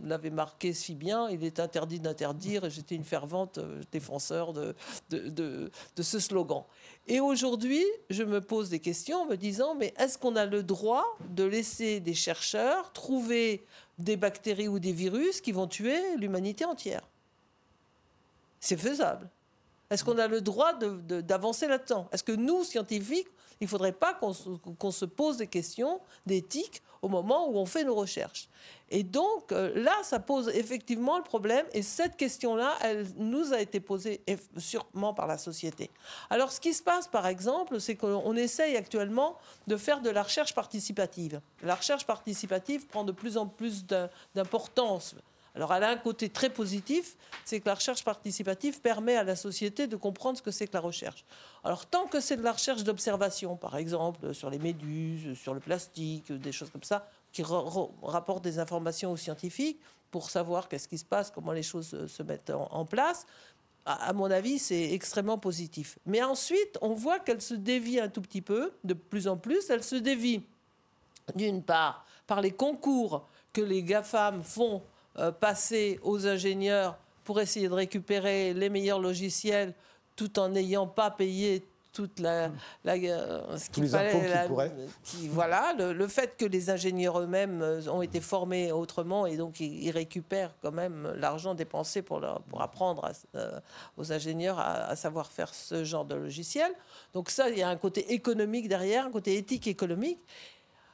l'avez marqué si bien, il est interdit d'interdire, et j'étais une fervente euh, défenseur de, de, de, de ce slogan. Et aujourd'hui, je me pose des questions en me disant, mais est-ce qu'on a le droit de laisser des chercheurs trouver des bactéries ou des virus qui vont tuer l'humanité entière? C'est faisable. Est-ce qu'on a le droit de, de, d'avancer là-dedans? Est-ce que nous, scientifiques, il ne faudrait pas qu'on se, qu'on se pose des questions d'éthique au moment où on fait nos recherches? Et donc, là, ça pose effectivement le problème. Et cette question-là, elle nous a été posée sûrement par la société. Alors, ce qui se passe, par exemple, c'est qu'on essaye actuellement de faire de la recherche participative. La recherche participative prend de plus en plus d'importance. Alors, elle a un côté très positif, c'est que la recherche participative permet à la société de comprendre ce que c'est que la recherche. Alors, tant que c'est de la recherche d'observation, par exemple, sur les méduses, sur le plastique, des choses comme ça, qui rapportent des informations aux scientifiques pour savoir qu'est-ce qui se passe, comment les choses se mettent en, en place, à, à mon avis, c'est extrêmement positif. Mais ensuite, on voit qu'elle se dévie un tout petit peu, de plus en plus, elle se dévie, d'une part, par les concours que les GAFAM font passer aux ingénieurs pour essayer de récupérer les meilleurs logiciels tout en n'ayant pas payé toute la, la ce qu'il fallait, la, qui, voilà, le, le fait que les ingénieurs eux-mêmes ont été formés autrement et donc ils, ils récupèrent quand même l'argent dépensé pour, leur, pour apprendre à, euh, aux ingénieurs à, à savoir faire ce genre de logiciel. Donc ça, il y a un côté économique derrière, un côté éthique économique.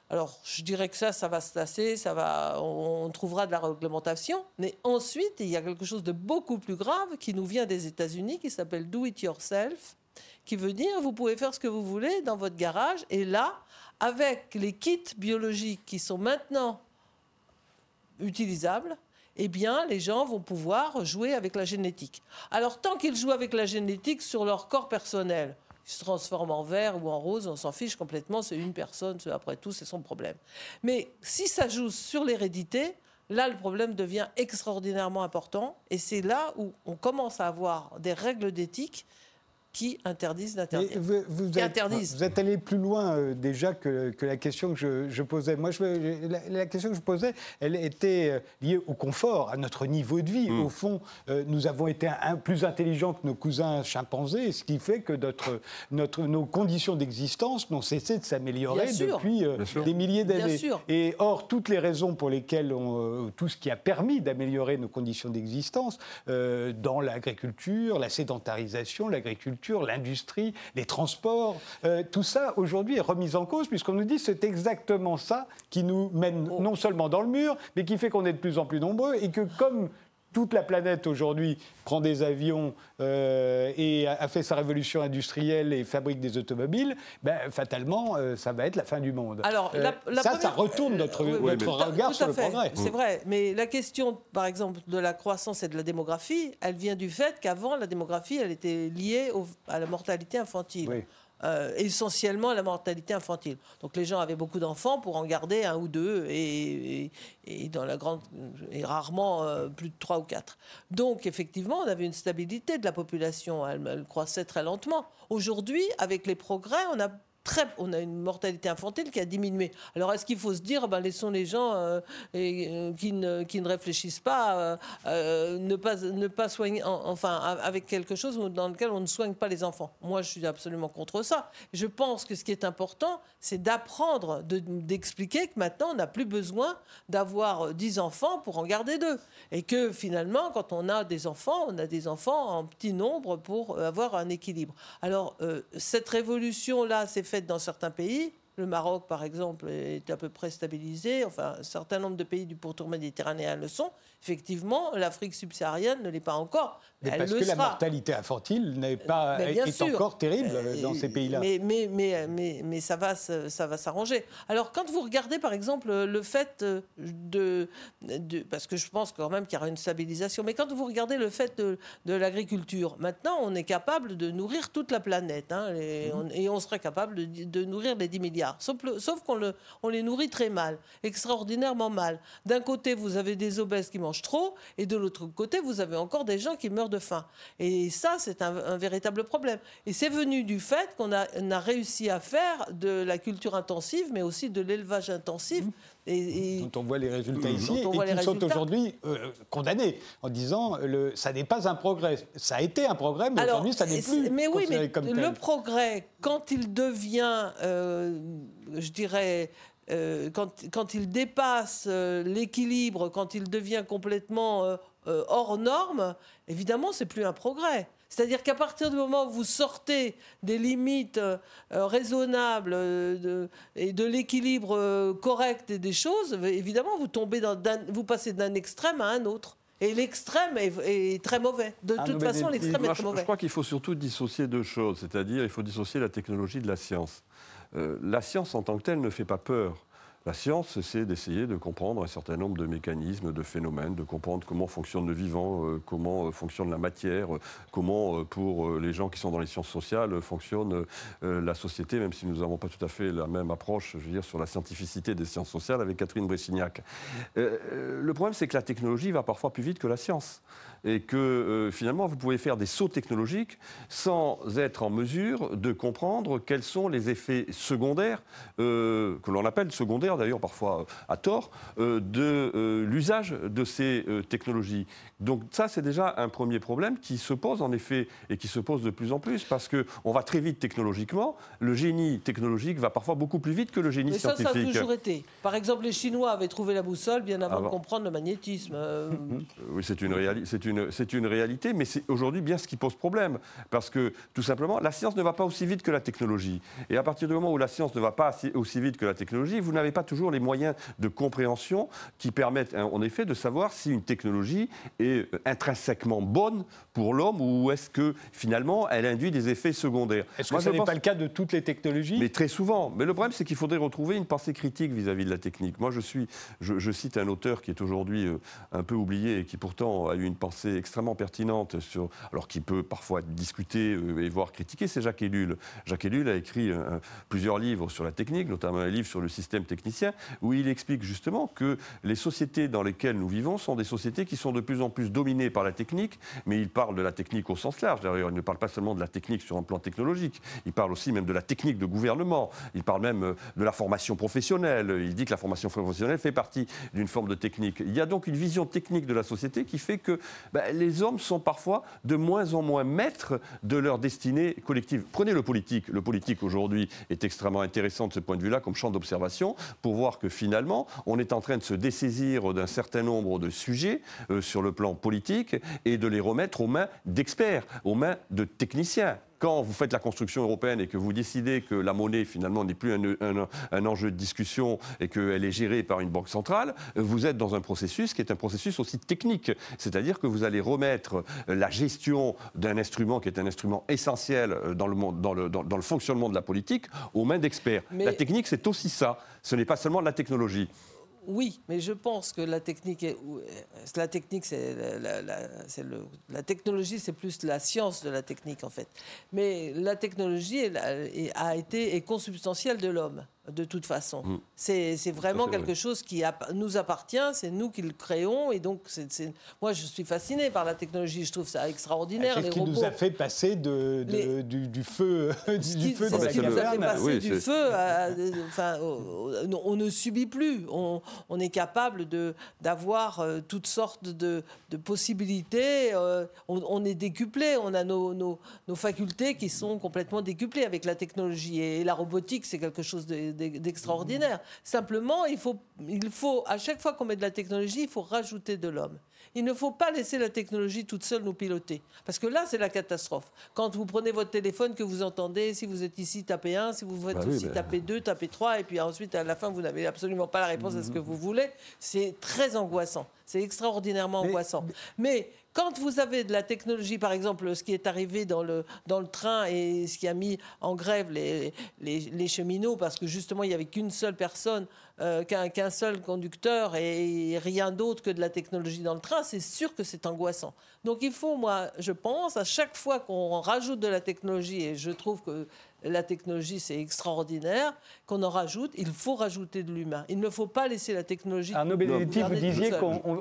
Alors, je dirais que ça, ça va se tasser, ça va, on trouvera de la réglementation. Mais ensuite, il y a quelque chose de beaucoup plus grave qui nous vient des États-Unis, qui s'appelle « do it yourself », qui veut dire « vous pouvez faire ce que vous voulez dans votre garage ». Et là, avec les kits biologiques qui sont maintenant utilisables, eh bien, les gens vont pouvoir jouer avec la génétique. Alors, tant qu'ils jouent avec la génétique sur leur corps personnel, se transforme en vert ou en rose, on s'en fiche complètement, c'est une personne, après tout, c'est son problème. Mais si ça joue sur l'hérédité, là, le problème devient extraordinairement important, et c'est là où on commence à avoir des règles d'éthique qui interdisent d'interdire. Vous, vous, qui êtes, interdisent. Vous êtes allé plus loin euh, déjà que, que la question que je, je posais. Moi, je, la, la question que je posais, elle était euh, liée au confort, à notre niveau de vie. Mmh. Au fond, euh, nous avons été un, un, plus intelligents que nos cousins chimpanzés, ce qui fait que notre, notre, nos conditions d'existence n'ont cessé de s'améliorer depuis euh, des milliers d'années. Et or, toutes les raisons pour lesquelles on, euh, tout ce qui a permis d'améliorer nos conditions d'existence, euh, dans l'agriculture, la sédentarisation, l'agriculture, l'industrie, les transports, euh, tout ça aujourd'hui est remis en cause puisqu'on nous dit que c'est exactement ça qui nous mène non seulement dans le mur, mais qui fait qu'on est de plus en plus nombreux et que comme toute la planète aujourd'hui prend des avions euh, et a fait sa révolution industrielle et fabrique des automobiles, ben, fatalement, euh, ça va être la fin du monde. Alors, euh, la, la ça, première... ça retourne notre, oui, notre oui, regard sur le progrès. C'est vrai, mais la question, par exemple, de la croissance et de la démographie, elle vient du fait qu'avant, la démographie, elle était liée au, à la mortalité infantile. Oui. Euh, essentiellement la mortalité infantile. Donc les gens avaient beaucoup d'enfants pour en garder un ou deux et, et, et, dans la grande, et rarement euh, plus de trois ou quatre. Donc effectivement, on avait une stabilité de la population, elle, elle croissait très lentement. Aujourd'hui, avec les progrès, on a Très, on a une mortalité infantile qui a diminué. Alors, est-ce qu'il faut se dire, ben, laissons les gens euh, et, euh, qui, ne, qui ne réfléchissent pas, euh, euh, ne pas, ne pas soigner, en, enfin, avec quelque chose dans lequel on ne soigne pas les enfants? Moi, je suis absolument contre ça. Je pense que ce qui est important, c'est d'apprendre, de, d'expliquer que maintenant, on n'a plus besoin d'avoir dix enfants pour en garder deux. Et que, finalement, quand on a des enfants, on a des enfants en petit nombre pour avoir un équilibre. Alors, euh, cette révolution-là, c'est fait dans certains pays. Le Maroc, par exemple, est à peu près stabilisé. Enfin, un certain nombre de pays du pourtour méditerranéen le sont. Effectivement, l'Afrique subsaharienne ne l'est pas encore. Mais elle parce le que sera. La mortalité infantile n'est pas, est sûr. Encore terrible euh, dans ces pays-là. Mais, mais, mais, mais, mais ça va, ça va s'arranger. Alors, quand vous regardez, par exemple, le fait de... de parce que je pense quand même qu'il y aura une stabilisation. Mais quand vous regardez le fait de, de l'agriculture, maintenant, on est capable de nourrir toute la planète. Hein, et, on, et on serait capable de, de nourrir les dix milliards. bizarre, sauf, sauf qu'on le, on les nourrit très mal, extraordinairement mal. D'un côté, vous avez des obèses qui mangent trop, et de l'autre côté, vous avez encore des gens qui meurent de faim. Et ça, c'est un, un véritable problème. Et c'est venu du fait qu'on a, on a réussi à faire de la culture intensive, mais aussi de l'élevage intensif. Mmh. Et, et dont on voit les résultats ici, et qui sont aujourd'hui euh, condamnés, en disant que ça n'est pas un progrès. Ça a été un progrès, mais aujourd'hui, ça n'est plus mais oui, mais comme tel. Le progrès, quand il devient, euh, je dirais... Euh, quand, quand il dépasse euh, l'équilibre, quand il devient complètement euh, euh, hors norme, évidemment, c'est plus un progrès. C'est-à-dire qu'à partir du moment où vous sortez des limites euh, raisonnables euh, de, et de l'équilibre euh, correct des choses, évidemment, vous, tombez dans, vous passez d'un extrême à un autre. Et l'extrême est, est très mauvais. De ah, toute façon, l'extrême est très mauvais. Je crois qu'il faut surtout dissocier deux choses, c'est-à-dire il faut dissocier la technologie de la science. Euh, la science en tant que telle ne fait pas peur. La science, c'est d'essayer de comprendre un certain nombre de mécanismes, de phénomènes, de comprendre comment fonctionne le vivant, euh, comment fonctionne la matière, euh, comment, euh, pour euh, les gens qui sont dans les sciences sociales, euh, fonctionne euh, la société, même si nous n'avons pas tout à fait la même approche, je veux dire, sur la scientificité des sciences sociales avec Catherine Bréchignac. Euh, le problème, c'est que la technologie va parfois plus vite que la science. Et que, euh, finalement, vous pouvez faire des sauts technologiques sans être en mesure de comprendre quels sont les effets secondaires, euh, que l'on appelle secondaires, d'ailleurs parfois à tort, euh, de euh, l'usage de ces euh, technologies. Donc ça, c'est déjà un premier problème qui se pose, en effet, et qui se pose de plus en plus, parce qu'on va très vite technologiquement. Le génie technologique va parfois beaucoup plus vite que le génie mais ça, scientifique. Mais ça, ça a toujours été. Par exemple, les Chinois avaient trouvé la boussole bien avant ah bon. de comprendre le magnétisme. Euh... Oui, c'est une réalité. Une, c'est une réalité, mais c'est aujourd'hui bien ce qui pose problème. Parce que, tout simplement, la science ne va pas aussi vite que la technologie. Et à partir du moment où la science ne va pas assez, aussi vite que la technologie, vous n'avez pas toujours les moyens de compréhension qui permettent, en effet, de savoir si une technologie est intrinsèquement bonne pour l'homme ou est-ce que, finalement, elle induit des effets secondaires. Est-ce Moi, que ce n'est pense... pas le cas de toutes les technologies ? Mais très souvent. Mais le problème, c'est qu'il faudrait retrouver une pensée critique vis-à-vis de la technique. Moi, je, suis, je, je cite un auteur qui est aujourd'hui un peu oublié et qui, pourtant, a eu une pensée C'est extrêmement pertinente, sur, alors qu'il peut parfois être discuté et voire critiqué, c'est Jacques Ellul. Jacques Ellul a écrit un, plusieurs livres sur la technique, notamment un livre sur le système technicien, où il explique justement que les sociétés dans lesquelles nous vivons sont des sociétés qui sont de plus en plus dominées par la technique, mais il parle de la technique au sens large. D'ailleurs, il ne parle pas seulement de la technique sur un plan technologique, il parle aussi même de la technique de gouvernement, il parle même de la formation professionnelle, il dit que la formation professionnelle fait partie d'une forme de technique. Il y a donc une vision technique de la société qui fait que Ben, les hommes sont parfois de moins en moins maîtres de leur destinée collective. Prenez le politique. Le politique, aujourd'hui, est extrêmement intéressant de ce point de vue-là, comme champ d'observation, pour voir que, finalement, on est en train de se dessaisir d'un certain nombre de sujets euh, sur le plan politique et de les remettre aux mains d'experts, aux mains de techniciens. Quand vous faites la construction européenne et que vous décidez que la monnaie, finalement, n'est plus un, un, un enjeu de discussion et qu'elle est gérée par une banque centrale, vous êtes dans un processus qui est un processus aussi technique. C'est-à-dire que vous allez remettre la gestion d'un instrument qui est un instrument essentiel dans le, monde, dans le, dans, dans le fonctionnement de la politique aux mains d'experts. Mais la technique, c'est aussi ça. Ce n'est pas seulement de la technologie. Oui, mais je pense que la technique, est, la technique, c'est la, la, la, c'est le, la technologie, c'est plus la science de la technique en fait. Mais la technologie elle, elle a été est consubstantielle de l'homme de toute façon. Mmh. C'est, c'est vraiment Ça, c'est quelque vrai. chose qui a, nous appartient, c'est nous qui le créons et donc c'est, c'est, moi je suis fasciné par la technologie, je trouve ça extraordinaire. C'est ce qui robots, nous a fait passer de, de, les... du, du feu, du, ce qui, du feu, c'est de ce qui nous a fait passer oui, du feu. À, enfin, on ne subit plus. On, On est capable de, d'avoir euh, toutes sortes de, de possibilités. Euh, on, on est décuplé. On a nos, nos, nos facultés qui sont complètement décuplées avec la technologie. Et la robotique, c'est quelque chose de, de, d'extraordinaire. Simplement, il faut, il faut, à chaque fois qu'on met de la technologie, il faut rajouter de l'homme. Il ne faut pas laisser la technologie toute seule nous piloter. Parce que là, c'est la catastrophe. Quand vous prenez votre téléphone, que vous entendez, si vous êtes ici, tapez un, si vous êtes bah ici, oui, bah... tapez deux, tapez trois, et puis ensuite, à la fin, vous n'avez absolument pas la réponse mm-hmm. à ce que vous voulez. C'est très angoissant. C'est extraordinairement mais... angoissant. Mais quand vous avez de la technologie, par exemple, ce qui est arrivé dans le, dans le train et ce qui a mis en grève les, les, les cheminots, parce que justement, il n'y avait qu'une seule personne euh, qu'un qu'un seul conducteur et rien d'autre que de la technologie dans le train, c'est sûr que c'est angoissant. Donc il faut, moi, je pense, à chaque fois qu'on rajoute de la technologie, et je trouve que la technologie, c'est extraordinaire, qu'on en rajoute, il faut rajouter de l'humain. Il ne faut pas laisser la technologie... Arnaud Benedetti, vous disiez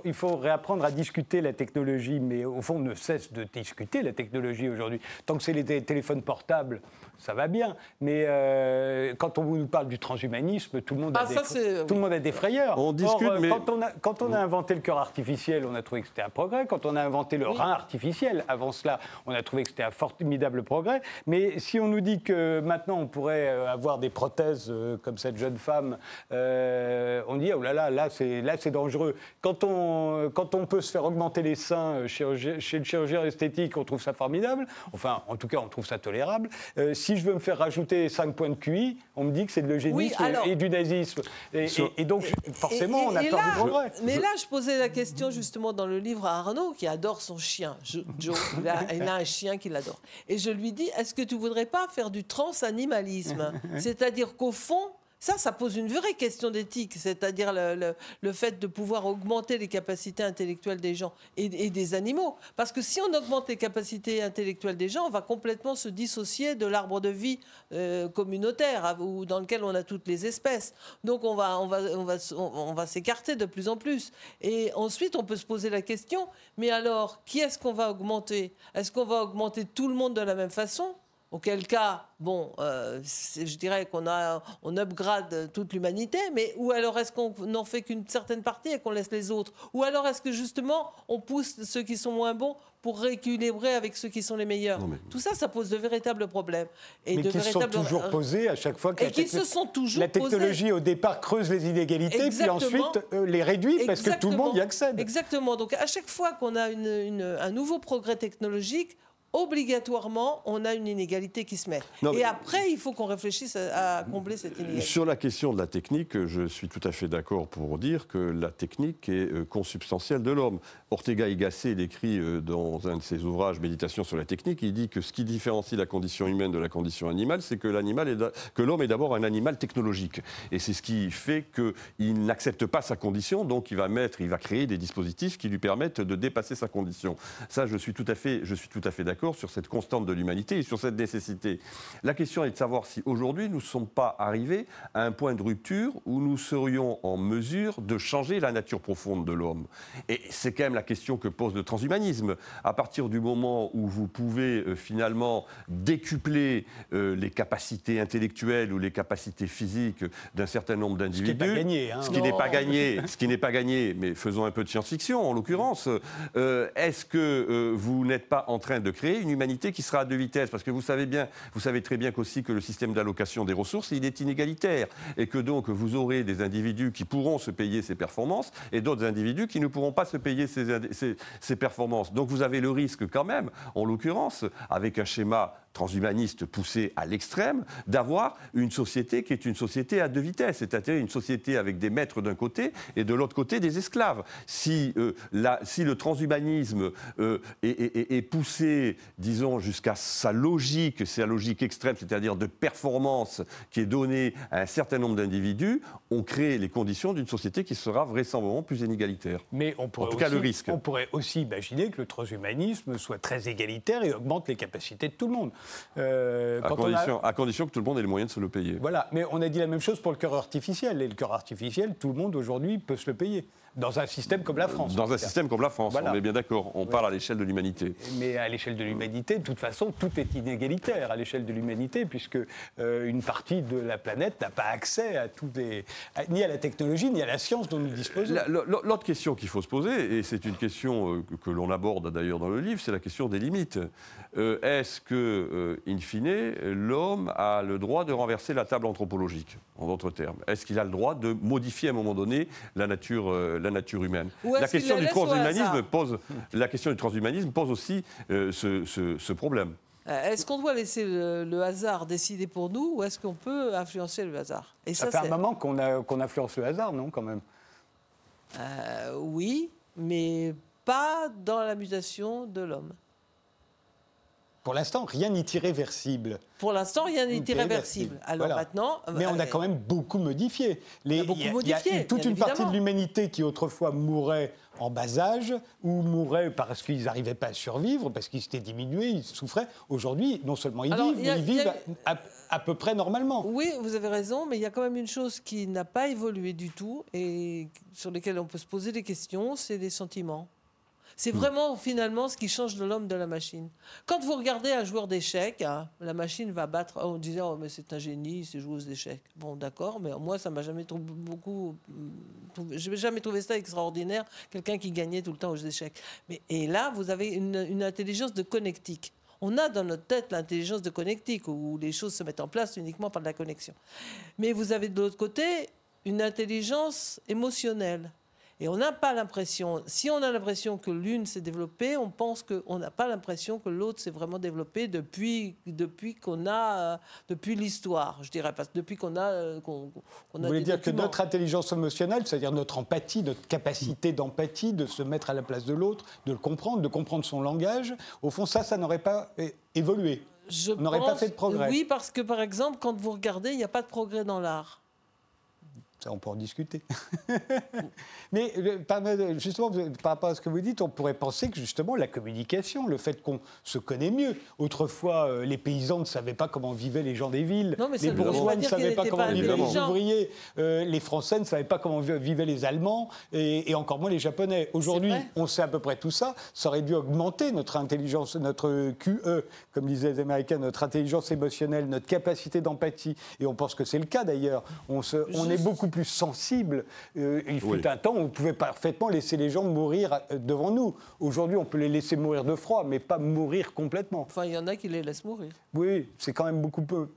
qu'il faut réapprendre à discuter la technologie, mais au fond, on ne cesse de discuter la technologie aujourd'hui. Tant que c'est les téléphones portables, ça va bien, mais euh, quand on nous parle du transhumanisme, tout le monde, ah, a, ça, des, tout le monde a des frayeurs. On discute, Or, mais... Quand on, a, quand on a inventé le cœur artificiel, on a trouvé que c'était un progrès. Quand on a inventé le oui. rein artificiel, avant cela, on a trouvé que c'était un formidable progrès. Mais si on nous dit que maintenant, on pourrait avoir des prothèses comme cette jeune femme. Euh, on dit, oh là là, là c'est, là, c'est dangereux. Quand on, quand on peut se faire augmenter les seins chez, chez le chirurgien esthétique, on trouve ça formidable. Enfin, en tout cas, on trouve ça tolérable. Euh, si je veux me faire rajouter cinq points de Q I, on me dit que c'est de l'eugénisme oui, alors, et du nazisme. Et, et, et donc, forcément, et, et, on attend du progrès. Mais là, je posais la question, justement, dans le livre à Arnaud, qui adore son chien. Je, Joe, il a, il a un chien qu'il adore. Et je lui dis, est-ce que tu ne voudrais pas faire du transanimalisme, c'est-à-dire qu'au fond, ça, ça pose une vraie question d'éthique, c'est-à-dire le, le, le fait de pouvoir augmenter les capacités intellectuelles des gens et, et des animaux. Parce que si on augmente les capacités intellectuelles des gens, on va complètement se dissocier de l'arbre de vie euh, communautaire où, dans lequel on a toutes les espèces. Donc on va, on va, on va, on va s'écarter de plus en plus. Et ensuite, on peut se poser la question, mais alors, qui est-ce qu'on va augmenter ? Est-ce qu'on va augmenter tout le monde de la même façon ? Auquel cas, bon, euh, je dirais qu'on a, on upgrade toute l'humanité, mais ou alors est-ce qu'on n'en fait qu'une certaine partie et qu'on laisse les autres ? Ou alors est-ce que justement on pousse ceux qui sont moins bons pour rééquilibrer avec ceux qui sont les meilleurs ? Non, mais... Tout ça, ça pose de véritables problèmes. Et mais de qui véritables... sont toujours posés à chaque fois que et la, techn... se sont toujours la technologie posés. Au départ creuse les inégalités, exactement. Puis ensuite euh, les réduit parce exactement. Que tout le monde y accède. Exactement, donc à chaque fois qu'on a une, une, un nouveau progrès technologique, obligatoirement, on a une inégalité qui se met. Non, et après, il faut qu'on réfléchisse à, à combler cette inégalité. Sur la question de la technique, je suis tout à fait d'accord pour dire que la technique est consubstantielle de l'homme. Ortega y Gasset l'écrit dans un de ses ouvrages, Méditation sur la technique, il dit que ce qui différencie la condition humaine de la condition animale, c'est que, l'animal est, que l'homme est d'abord un animal technologique. Et c'est ce qui fait qu'il n'accepte pas sa condition, donc il va, mettre, il va créer des dispositifs qui lui permettent de dépasser sa condition. Ça, je suis tout à fait, je suis tout à fait d'accord. Sur cette constante de l'humanité et sur cette nécessité. La question est de savoir si aujourd'hui nous ne sommes pas arrivés à un point de rupture où nous serions en mesure de changer la nature profonde de l'homme. Et c'est quand même la question que pose le transhumanisme. À partir du moment où vous pouvez euh, finalement décupler euh, les capacités intellectuelles ou les capacités physiques d'un certain nombre d'individus, ce qui n'est pas gagné, hein, ce qui n'est pas gagné, ce qui n'est pas gagné, mais faisons un peu de science-fiction en l'occurrence, euh, est-ce que euh, vous n'êtes pas en train de créer une humanité qui sera à deux vitesses, parce que vous savez bien, vous savez très bien qu'aussi que le système d'allocation des ressources, il est inégalitaire, et que donc vous aurez des individus qui pourront se payer ces performances, et d'autres individus qui ne pourront pas se payer ces, ces, ces performances. Donc vous avez le risque quand même, en l'occurrence, avec un schéma transhumaniste poussé à l'extrême, d'avoir une société qui est une société à deux vitesses, c'est-à-dire une société avec des maîtres d'un côté et de l'autre côté des esclaves. Si, euh, la, si le transhumanisme euh, est, est, est poussé, disons, jusqu'à sa logique, sa logique extrême, c'est-à-dire de performance qui est donnée à un certain nombre d'individus, on crée les conditions d'une société qui sera vraisemblablement plus inégalitaire. Mais on pourrait en tout aussi, cas, le risque. On pourrait aussi imaginer que le transhumanisme soit très égalitaire et augmente les capacités de tout le monde. Euh, à, condition, a... à condition que tout le monde ait les moyens de se le payer. Voilà, mais on a dit la même chose pour le cœur artificiel. Et le cœur artificiel, tout le monde aujourd'hui peut se le payer. Dans un système comme la France. Dans un système comme la France, voilà. On est bien d'accord. On ouais. parle à l'échelle de l'humanité. Mais à l'échelle de l'humanité, de toute façon, tout est inégalitaire à l'échelle de l'humanité, puisque euh, une partie de la planète n'a pas accès à tous les, à, ni à la technologie, ni à la science dont nous disposons. La, la, l'autre question qu'il faut se poser, et c'est une question que, que l'on aborde d'ailleurs dans le livre, c'est la question des limites. Euh, est-ce que, euh, in fine, l'homme a le droit de renverser la table anthropologique, en d'autres termes ? Est-ce qu'il a le droit de modifier à un moment donné la nature euh, la nature humaine. La question, du transhumanisme pose, la question du transhumanisme pose aussi euh, ce, ce, ce problème. Est-ce qu'on doit laisser le, le hasard décider pour nous ou est-ce qu'on peut influencer le hasard ? Et ça, ça fait c'est... un moment qu'on, a, qu'on influence le hasard, non, quand même ? euh, Oui, mais pas dans la mutation de l'homme. Pour l'instant, rien n'est irréversible. Pour l'instant, rien n'est irréversible. Alors voilà. Maintenant, mais on a quand même beaucoup modifié. Les, on a beaucoup y a, modifié. Il y a toute une évidemment. partie de l'humanité qui autrefois mourait en bas âge ou mourait parce qu'ils n'arrivaient pas à survivre, parce qu'ils s'étaient diminués, ils souffraient. Aujourd'hui, non seulement ils Alors, vivent, a, mais ils vivent a... à, à peu près normalement. Oui, vous avez raison, mais il y a quand même une chose qui n'a pas évolué du tout et sur laquelle on peut se poser des questions, c'est les sentiments. C'est vraiment, finalement, ce qui change de l'homme de la machine. Quand vous regardez un joueur d'échecs, hein, la machine va battre... On disait, oh, mais c'est un génie, c'est joueuse d'échecs. Bon, d'accord, mais moi, ça ne m'a jamais trop beaucoup... Je n'ai jamais trouvé ça extraordinaire, quelqu'un qui gagnait tout le temps aux échecs. Mais, et là, vous avez une, une intelligence de connectique. On a dans notre tête l'intelligence de connectique, où les choses se mettent en place uniquement par de la connexion. Mais vous avez, de l'autre côté, une intelligence émotionnelle. Et on n'a pas l'impression, si on a l'impression que l'une s'est développée, on pense qu'on n'a pas l'impression que l'autre s'est vraiment développée depuis, depuis qu'on a, euh, depuis l'histoire, je dirais, parce, depuis qu'on a, euh, qu'on, qu'on a. Vous voulez dire documents. Que notre intelligence émotionnelle, c'est-à-dire notre empathie, notre capacité d'empathie, de se mettre à la place de l'autre, de le comprendre, de comprendre son langage, au fond, ça, ça n'aurait pas évolué. Je on n'aurait pas fait de progrès. Oui, parce que par exemple, quand vous regardez, il n'y a pas de progrès dans l'art. Ça, on peut en discuter. Mais justement, par rapport à ce que vous dites, on pourrait penser que justement la communication, le fait qu'on se connaît mieux. Autrefois, les paysans ne savaient pas comment vivaient les gens des villes. Non, les bourgeois ne savaient pas comment vivaient les ouvriers. Euh, les Français ne savaient pas comment vivaient les Allemands et, et encore moins les Japonais. Aujourd'hui, on sait à peu près tout ça. Ça aurait dû augmenter notre intelligence, notre Q E, comme disaient les Américains, notre intelligence émotionnelle, notre capacité d'empathie. Et on pense que c'est le cas d'ailleurs. On, se, on est beaucoup plus sensible. Euh, il fut oui. un temps où on pouvait parfaitement laisser les gens mourir devant nous. Aujourd'hui, on peut les laisser mourir de froid, mais pas mourir complètement. Enfin, il y en a qui les laissent mourir. Oui, c'est quand même beaucoup peu,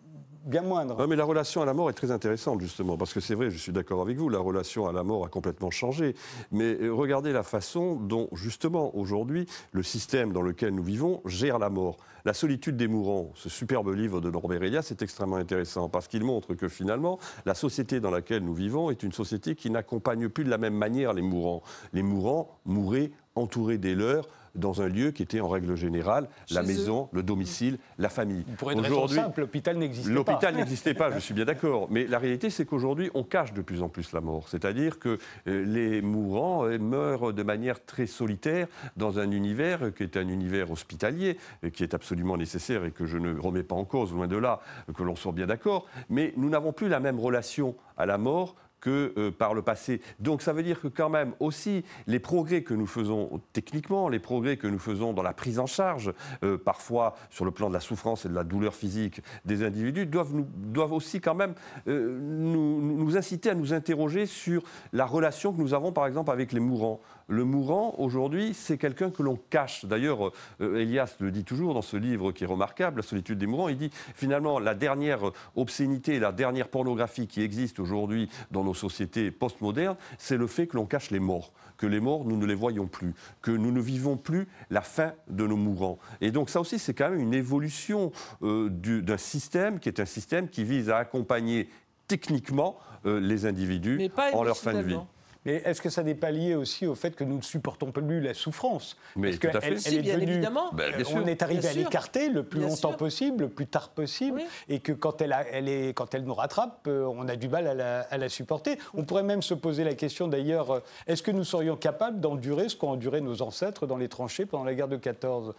bien moindre. Non, mais la relation à la mort est très intéressante, justement, parce que c'est vrai, je suis d'accord avec vous, la relation à la mort a complètement changé. Mais regardez la façon dont, justement, aujourd'hui, le système dans lequel nous vivons gère la mort. La solitude des mourants, ce superbe livre de Norbert Elias, est extrêmement intéressant parce qu'il montre que finalement, la société dans laquelle nous vivons est une société qui n'accompagne plus de la même manière les mourants. Les mourants mouraient entourés des leurs dans un lieu qui était en règle générale la maison, le domicile, la famille. Pour une raison simple, l'hôpital n'existait pas. L'hôpital n'existait pas, je suis bien d'accord. Mais la réalité, c'est qu'aujourd'hui, on cache de plus en plus la mort. C'est-à-dire que les mourants meurent de manière très solitaire dans un univers qui est un univers hospitalier, qui est absolument absolument nécessaire et que je ne remets pas en cause, loin de là, que l'on soit bien d'accord, mais nous n'avons plus la même relation à la mort que euh, par le passé. Donc ça veut dire que quand même aussi, les progrès que nous faisons techniquement, les progrès que nous faisons dans la prise en charge, euh, parfois sur le plan de la souffrance et de la douleur physique des individus, doivent, nous, doivent aussi quand même euh, nous, nous inciter à nous interroger sur la relation que nous avons par exemple avec les mourants. Le mourant, aujourd'hui, c'est quelqu'un que l'on cache. D'ailleurs, euh, Elias le dit toujours dans ce livre qui est remarquable, La solitude des mourants, il dit finalement la dernière obscénité, la dernière pornographie qui existe aujourd'hui dans nos aux sociétés postmodernes, c'est le fait que l'on cache les morts, que les morts, nous ne les voyons plus, que nous ne vivons plus la fin de nos mourants. Et donc ça aussi, c'est quand même une évolution euh, du, d'un système qui est un système qui vise à accompagner techniquement euh, les individus en leur fin de vie. Mais est-ce que ça n'est pas lié aussi au fait que nous ne supportons plus la souffrance ? Mais parce tout à fait. Elle, si, elle est bien devenue, évidemment. Ben, bien on est arrivé bien à sûr. l'écarter le plus bien longtemps sûr. possible, le plus tard possible, oui. et que quand elle, a, elle est, quand elle nous rattrape, on a du mal à la, à la supporter. On pourrait même se poser la question d'ailleurs, est-ce que nous serions capables d'endurer ce qu'ont enduré nos ancêtres dans les tranchées pendant la guerre de quatorze ?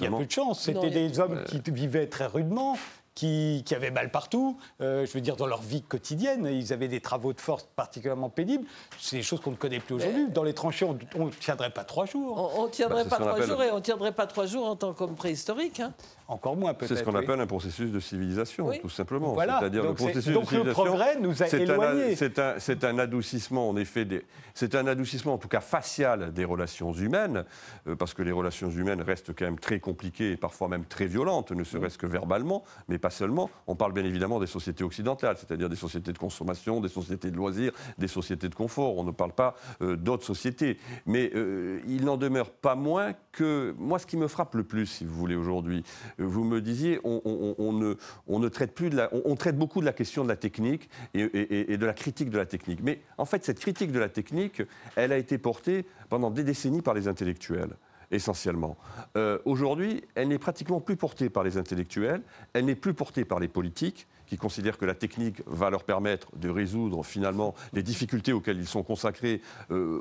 Il y a peu de chance, c'était non, des hommes euh... qui vivaient très rudement, Qui, qui avaient mal partout, euh, je veux dire dans leur vie quotidienne, ils avaient des travaux de force particulièrement pénibles, c'est des choses qu'on ne connaît plus aujourd'hui. Dans les tranchées, on ne tiendrait pas trois jours. On ne tiendrait bah, pas trois appelle... jours et on ne tiendrait pas trois jours en tant qu'homme préhistorique. Hein. Encore moins peut-être. C'est ce qu'on oui. appelle un processus de civilisation, oui. tout simplement. Voilà. C'est-à-dire donc, le processus c'est... donc de civilisation, le progrès nous a c'est éloignés. Un, c'est, un, c'est un adoucissement en effet, des... c'est un adoucissement en tout cas facial des relations humaines, euh, parce que les relations humaines restent quand même très compliquées et parfois même très violentes, ne serait-ce que verbalement, mais pas seulement. On parle bien évidemment des sociétés occidentales, c'est-à-dire des sociétés de consommation, des sociétés de loisirs, des sociétés de confort. On ne parle pas euh, d'autres sociétés. Mais euh, il n'en demeure pas moins que... Moi, ce qui me frappe le plus, si vous voulez, aujourd'hui, euh, vous me disiez, on, on, on, ne, on ne traite plus de la... On, on traite beaucoup de la question de la technique et, et, et de la critique de la technique. Mais en fait, cette critique de la technique, elle a été portée pendant des décennies par les intellectuels. essentiellement. Euh, Aujourd'hui, elle n'est pratiquement plus portée par les intellectuels, elle n'est plus portée par les politiques, qui considèrent que la technique va leur permettre de résoudre finalement les difficultés auxquelles ils sont consacrés, euh,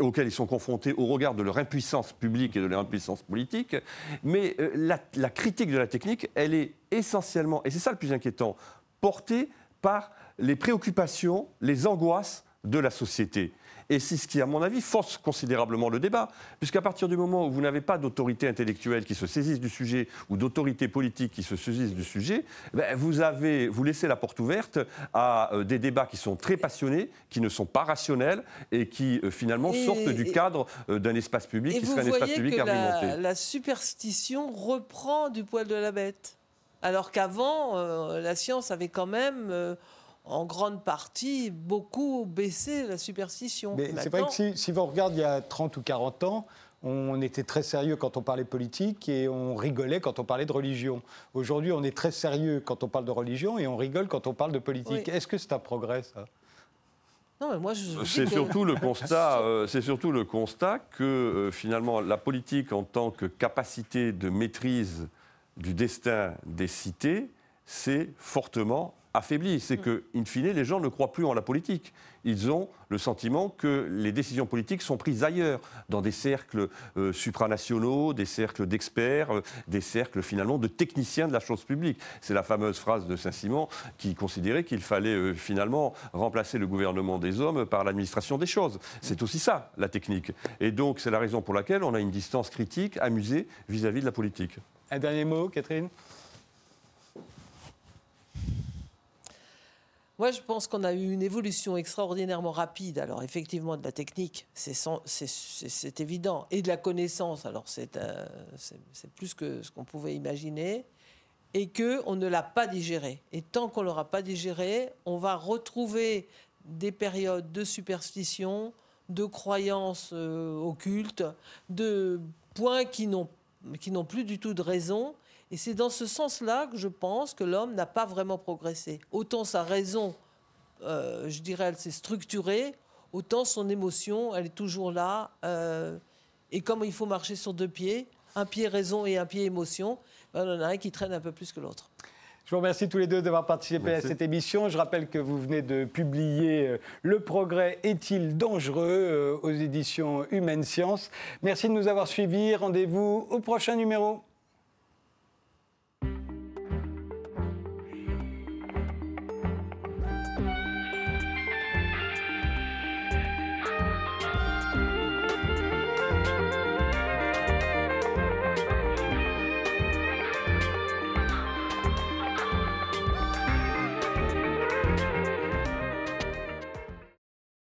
auxquelles ils sont confrontés au regard de leur impuissance publique et de leur impuissance politique. Mais euh, la, la critique de la technique, elle est essentiellement, et c'est ça le plus inquiétant, portée par les préoccupations, les angoisses de la société. Et c'est ce qui, à mon avis, force considérablement le débat, puisqu'à partir du moment où vous n'avez pas d'autorité intellectuelle qui se saisisse du sujet ou d'autorité politique qui se saisisse du sujet, vous, avez, vous laissez la porte ouverte à des débats qui sont très passionnés, qui ne sont pas rationnels et qui, finalement, et, sortent du et, cadre d'un espace public qui serait un espace public argumenté. Et vous voyez que la superstition reprend du poil de la bête, alors qu'avant, euh, la science avait quand même... Euh, en grande partie, beaucoup baisser la superstition. Mais c'est vrai que si, si on regarde il y a trente ou quarante ans, on était très sérieux quand on parlait politique et on rigolait quand on parlait de religion. Aujourd'hui, on est très sérieux quand on parle de religion et on rigole quand on parle de politique. Oui. Est-ce que c'est un progrès, ça ? Non, mais moi, je... C'est surtout le constat, euh, c'est surtout le constat que, euh, finalement, la politique en tant que capacité de maîtrise du destin des cités, c'est fortement affaibli. C'est que, in fine, les gens ne croient plus en la politique. Ils ont le sentiment que les décisions politiques sont prises ailleurs, dans des cercles euh, supranationaux, des cercles d'experts, euh, des cercles finalement de techniciens de la chose publique. C'est la fameuse phrase de Saint-Simon qui considérait qu'il fallait euh, finalement remplacer le gouvernement des hommes par l'administration des choses. C'est aussi ça, la technique. Et donc, c'est la raison pour laquelle on a une distance critique, amusée, vis-à-vis de la politique. Un dernier mot, Catherine ? Moi, je pense qu'on a eu une évolution extraordinairement rapide. Alors, effectivement, de la technique, c'est, sans, c'est, c'est, c'est évident. Et de la connaissance, alors c'est, un, c'est, c'est plus que ce qu'on pouvait imaginer. Et qu'on ne l'a pas digéré. Et tant qu'on ne l'aura pas digéré, on va retrouver des périodes de superstition, de croyances euh, occultes, de points qui n'ont, qui n'ont plus du tout de raison. Et c'est dans ce sens-là que je pense que l'homme n'a pas vraiment progressé. Autant sa raison, euh, je dirais, elle s'est structurée, autant son émotion, elle est toujours là. Euh, et comme il faut marcher sur deux pieds, un pied raison et un pied émotion, ben on en a un qui traîne un peu plus que l'autre. Je vous remercie tous les deux d'avoir participé Merci. À cette émission. Je rappelle que vous venez de publier « Le progrès est-il dangereux ?» aux éditions Humaine Science. Merci de nous avoir suivis. Rendez-vous au prochain numéro.